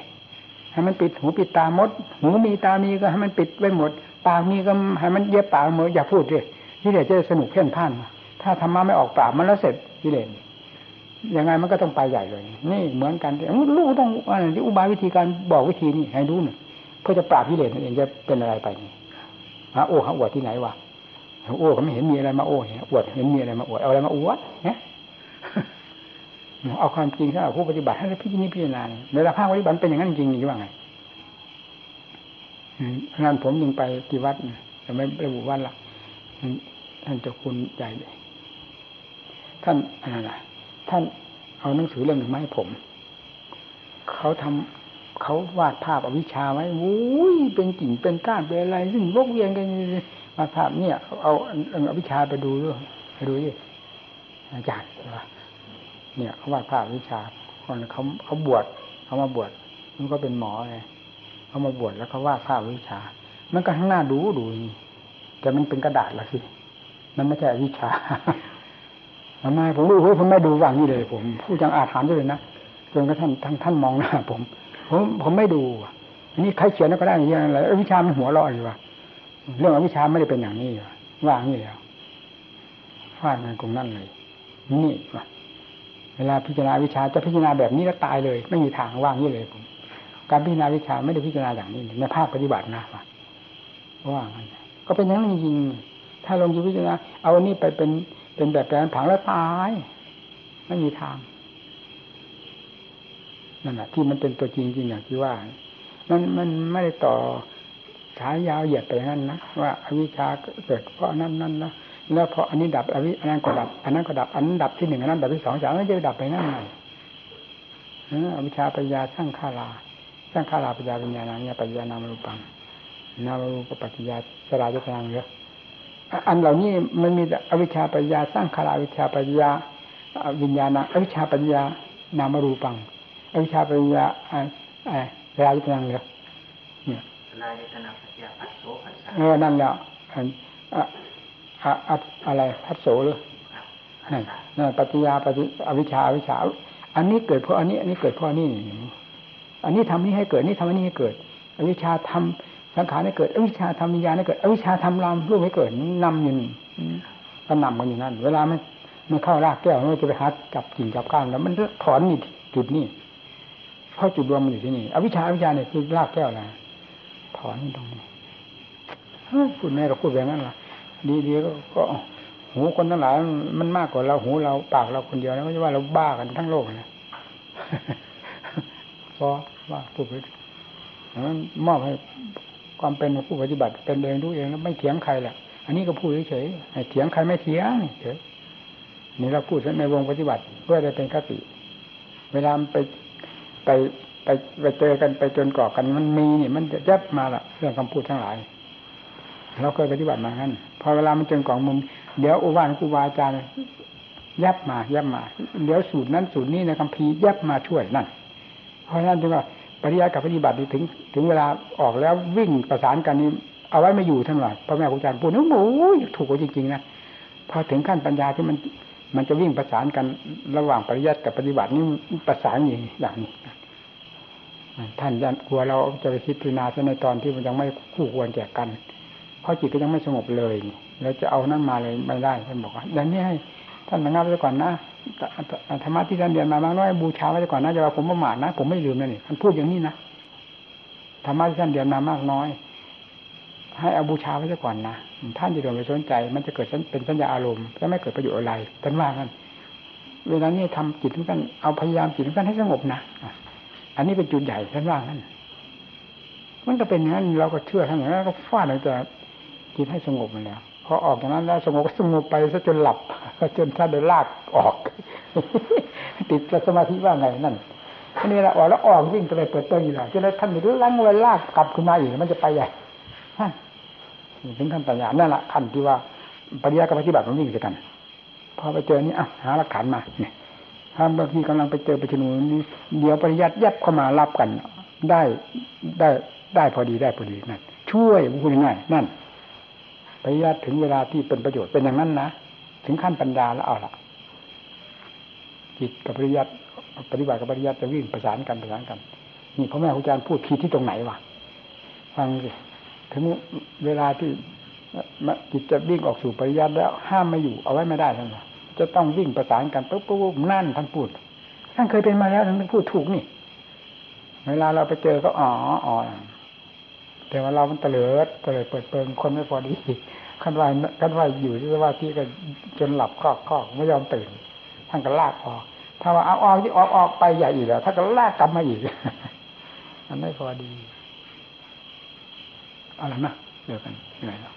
ให้มันปิดหูปิดตาหมดหูมีตามีก็ให้มันปิดไปหมดปากมีก็ให้มันเย็บปากหมดอย่าพูดสิกิเลสจะสนุกเพ่นพ่านถ้าธรรมะไม่ออกปากมันแล้วเสร็จกิเลสยังไงมันก็ต้องไปใหญ่เลยนี่เหมือนกันลูกต้องอะไรที่อุบายวิธีการบอกวิธีนี่ให้รู้น่ะเพื่อจะปราบกิเลสนั่นเองจะเป็นอะไรไปนี่หาโอ้หาอวดที่ไหนวะโอ้ก็ไม่เห็นมีอะไรมาโอ้เนี่ยอวดเห็นมีอะไรมาอวดเอาอะไรมาอวดเนี่ยเอาความจริงถ้าผู้ปฏิบัติให้พิจารณาเวลาภาคปฏิบัติเป็นอย่างนั้นจริงๆนี่ว่าไงงานผมยิงไปที่วัดไป แต่ไม่ระบุว่าหลักท่านเจ้าคุณใหญ่ท่านอะไรท่านเอาหนังสือเล่มหนึ่งมาให้ผมเขาวาดภาพอวิชชาไว้อุ้ยเป็นกิ่งเป็นก้านเป็นอะไรซึ่งวกเวียนกันมาภาพเนี่ยเอาอวิชชาไปดูด้วยไปดูดิอาจารย์เนี่ยเขาวาดภาพอวิชชาก่อนเขาบวชเขามาบวชมันก็เป็นหมอไงเขามาบวชแล้วเขาวาดภาพอวิชชามันก็ข้างหน้าดูนี่แต่มันเป็นกระดาษละสิมันไม่ใช่อวิชชาทำไมผมรู้เฮ้ยผมไม่ดูว่างี้เลยผมผู้จังอาถรรพ์ด้วยนะจนกระทั่งท่านมองหน้าผมไม่ดูอันนี้ใครเขียนก็ได้อย่างไรอวิชชามันหัวเราะอยู่ว่ะเรื่องอวิชชาไม่ได้เป็นอย่างนี้ว่างี้แล้วฟาดมันคงนั่นเลยนี่ว่ะเวลาพิจารณาวิชชาจะพิจารณาแบบนี้ก็ตายเลยไม่มีทางว่างี้เลยผมการพิจารณาวิชชาไม่ได้พิจารณาอย่างนี้ในภาคปฏิบัตินะว่ะว่างั้นก็เป็นอย่างนั้นจริงๆถ้าลงอยู่พิจารณาเอาอันนี้ไปเป็นแบบแผนผังแล้วตายไม่มีทางนั่นแหละที่มันเป็นตัวจริงจริงอย่างที่ว่ามันไม่ได้ต่อสายยาวเหยียดไปนั่นนะว่าอวิชชาเกิดเพราะนั่นนะแล้วพออันนี้ดับอวิอันนั้นก็ดับอันนั้นก็ดับอันดับที่1อันนั้นดับที่2 3ไม่ได้ดับไปนั่นไงอวิชชาปัญญาสังขาราสังขาราปัญญาวิญญาณังปัญญานามรูปังนามรูปปัจจยาสลายพลังเยอะอันเหล่านี้มันมีอวิชชาปัญญาสร้างขาราวิชชาปัญญาวิญญาณังอวิชชาปัญญานามรูปังอวิชชาปัญญาสลายพลังเยอะเนี่ยสลายตนะปัญญาอัตโสอัตสะนั่นแหละอะไรอัตโสหรือนั่นปัจจยาปัจจอวิชชาอวิชชาอันนี้เกิดเพราะอันนี้อันนี้เกิดเพราะอันนี้อันนี้ทำนี้ให้เกิดนี่ทำอันนี้ให้เกิดอวิชชาทำสังขารให้เกิดอวิชชาทำวิญญาณให้เกิดอวิชชาทำรามรูปให้เกิดนำอยู่ก็นำกันอยู่นั่นเวลามันเข้ารากแก้วมันจะไปหาจับกิ่งจับก้านแล้วมันถอนนี่จุดนี่เพราะจุดรวมมันอยู่ที่นี่อวิชชาอวิชชาเนี่ยคือรากแก้วนะถอนตรงนี้พูดแม่ก็พูดแบบนั้นล่ะดีๆก็หูคนทั้งหลายมันมากกว่าเราหูเราปากเราคนเดียวนะไม่ใช่ว่าเราบ้ากันทั้งโลกนะพอว่าพูดไปนั้นมอบให้ความเป็นผู้ปฏิบัติเป็นเองรู้เองแล้วไม่เถียงใครแหละอันนี้ก็พูดเฉยๆเถียงใครไม่เถียงเฉยนี่เราพูดในวงปฏิบัติเพื่อได้เป็นคติเวลาไปเจอกันไปจนก่อกันมันมีนี่มันจะยับมาละเรื่องคำพูดทั้งหลายเราเคยปฏิบัติมางั้นพอเวลามันจนก่อมุมเดี๋ยวโอวาทครูบาอาจารย์ยับมาเดี๋ยวสูตรนั้นสูตรนี้ในคัมภีร์ยับมาช่วยนั่นเพราะนั่นจึงว่าปริยัติกับปฏิบัติถึงเวลาออกแล้ววิ่งประสานกันนี่เอาไว้ไม่อยู่ทั้งหมดพ่อแม่ครูอาจารย์พูดโอ้ยถูกกว่าจริงๆนะพอถึงขั้นปัญญาที่มันจะวิ่งประสานกันระหว่างปริยัติกับปฏิบัตินี่ประสานอย่างนี้ท่านยันกลัวเราจะไปคิดพิจารณาในตอนที่มันยังไม่คู่ควรแก่กันเพราะจิตก็ยังไม่สงบเลยแล้วจะเอานั่นมาเลยไม่ได้ท่านบอกว่าดังนี้ให้ท่านระงับไว้ก่อนนะธรรมะที่ท่านเรียนมามากน้อยบูชาไว้ก่อนนะจะว่าผมประมาทนะผมไม่ลืมนะนี่ท่านพูดอย่างนี้นะธรรมะที่ท่านเรียนมามากน้อยให้เอาบูชาไว้ก่อนนะท่านจะโดนไปสนใจมันจะเกิดเป็นสัญญาอารมณ์จะไม่เกิดประโยชน์อะไรท่านว่าท่านเวลานี้ทำจิตของท่านเอาพยายามจิตของท่านให้สงบนะอันนี้เป็นจุดใหญ่ท่านว่าท่านมันก็เป็นอย่างนั้นเราก็เชื่อท่านอย่างนั้นก็ฟาดแต่จิตให้สงบมันแล้วพอออกจากนั้นแล้วสงบไปซะจนหลับจนท่านได้ลากออกติดสมาธิว่าไงนั่นอันนี้ละออกแล้วออกวิ่งไปเปิดเตยอยู่หน่อยจนท่านไม่รู้ลังเลยลากกลับขึ้นมาอีกมันจะไปใหญ่ฮะถึงขั้นปัญญานั่นแหละขั้นที่ว่าปริยัติกับปฏิบัติมันวิ่งกันพอไปเจอนี่หาหลักฐานมาเนี่ยถ้าบางทีกำลังไปเจอไปชนูนี่เดี๋ยวปริยัติยับเข้ามารับกันได้พอดีนั่นช่วยพูดง่ายนั่นปริยัติถึงเวลาที่เป็นประโยชน์เป็นอย่างนั้นนะถึงขั้นปัญญาแล้วเอาล่ะจิตกับปริยัติปฏิบัติกับปริยัติจะวิ่งประสานกันนี่พ่อแม่ครูอาจารย์พูดผิดที่ตรงไหนวะฟังสิถึงเวลาที่จิตจะวิ่งออกสู่ปริยัติแล้วห้ามไม่อยู่เอาไว้ไม่ได้ท่านว่าจะต้องวิ่งประสานกันปุ๊บนั่นท่านพูดท่านเคยเป็นมาแล้วท่านพูดถูกนี่เวลาเราไปเจอก็อ๋อแต่ว่าเรามันเตลิดก็เลยเปิดเปิงคนไม่พอดีคันว่าอยู่ที่ว่าที่ก็จนหลับคอกไม่ยอมตื่นท่านก็ลากออกถ้าว่าเอาออกที่ออกไปใหญ่อีกแล้วท่านก็ลากกลับมาอีกมันไม่พอดีเอาล่ะนะเดี๋ยวกันไหนแล้ว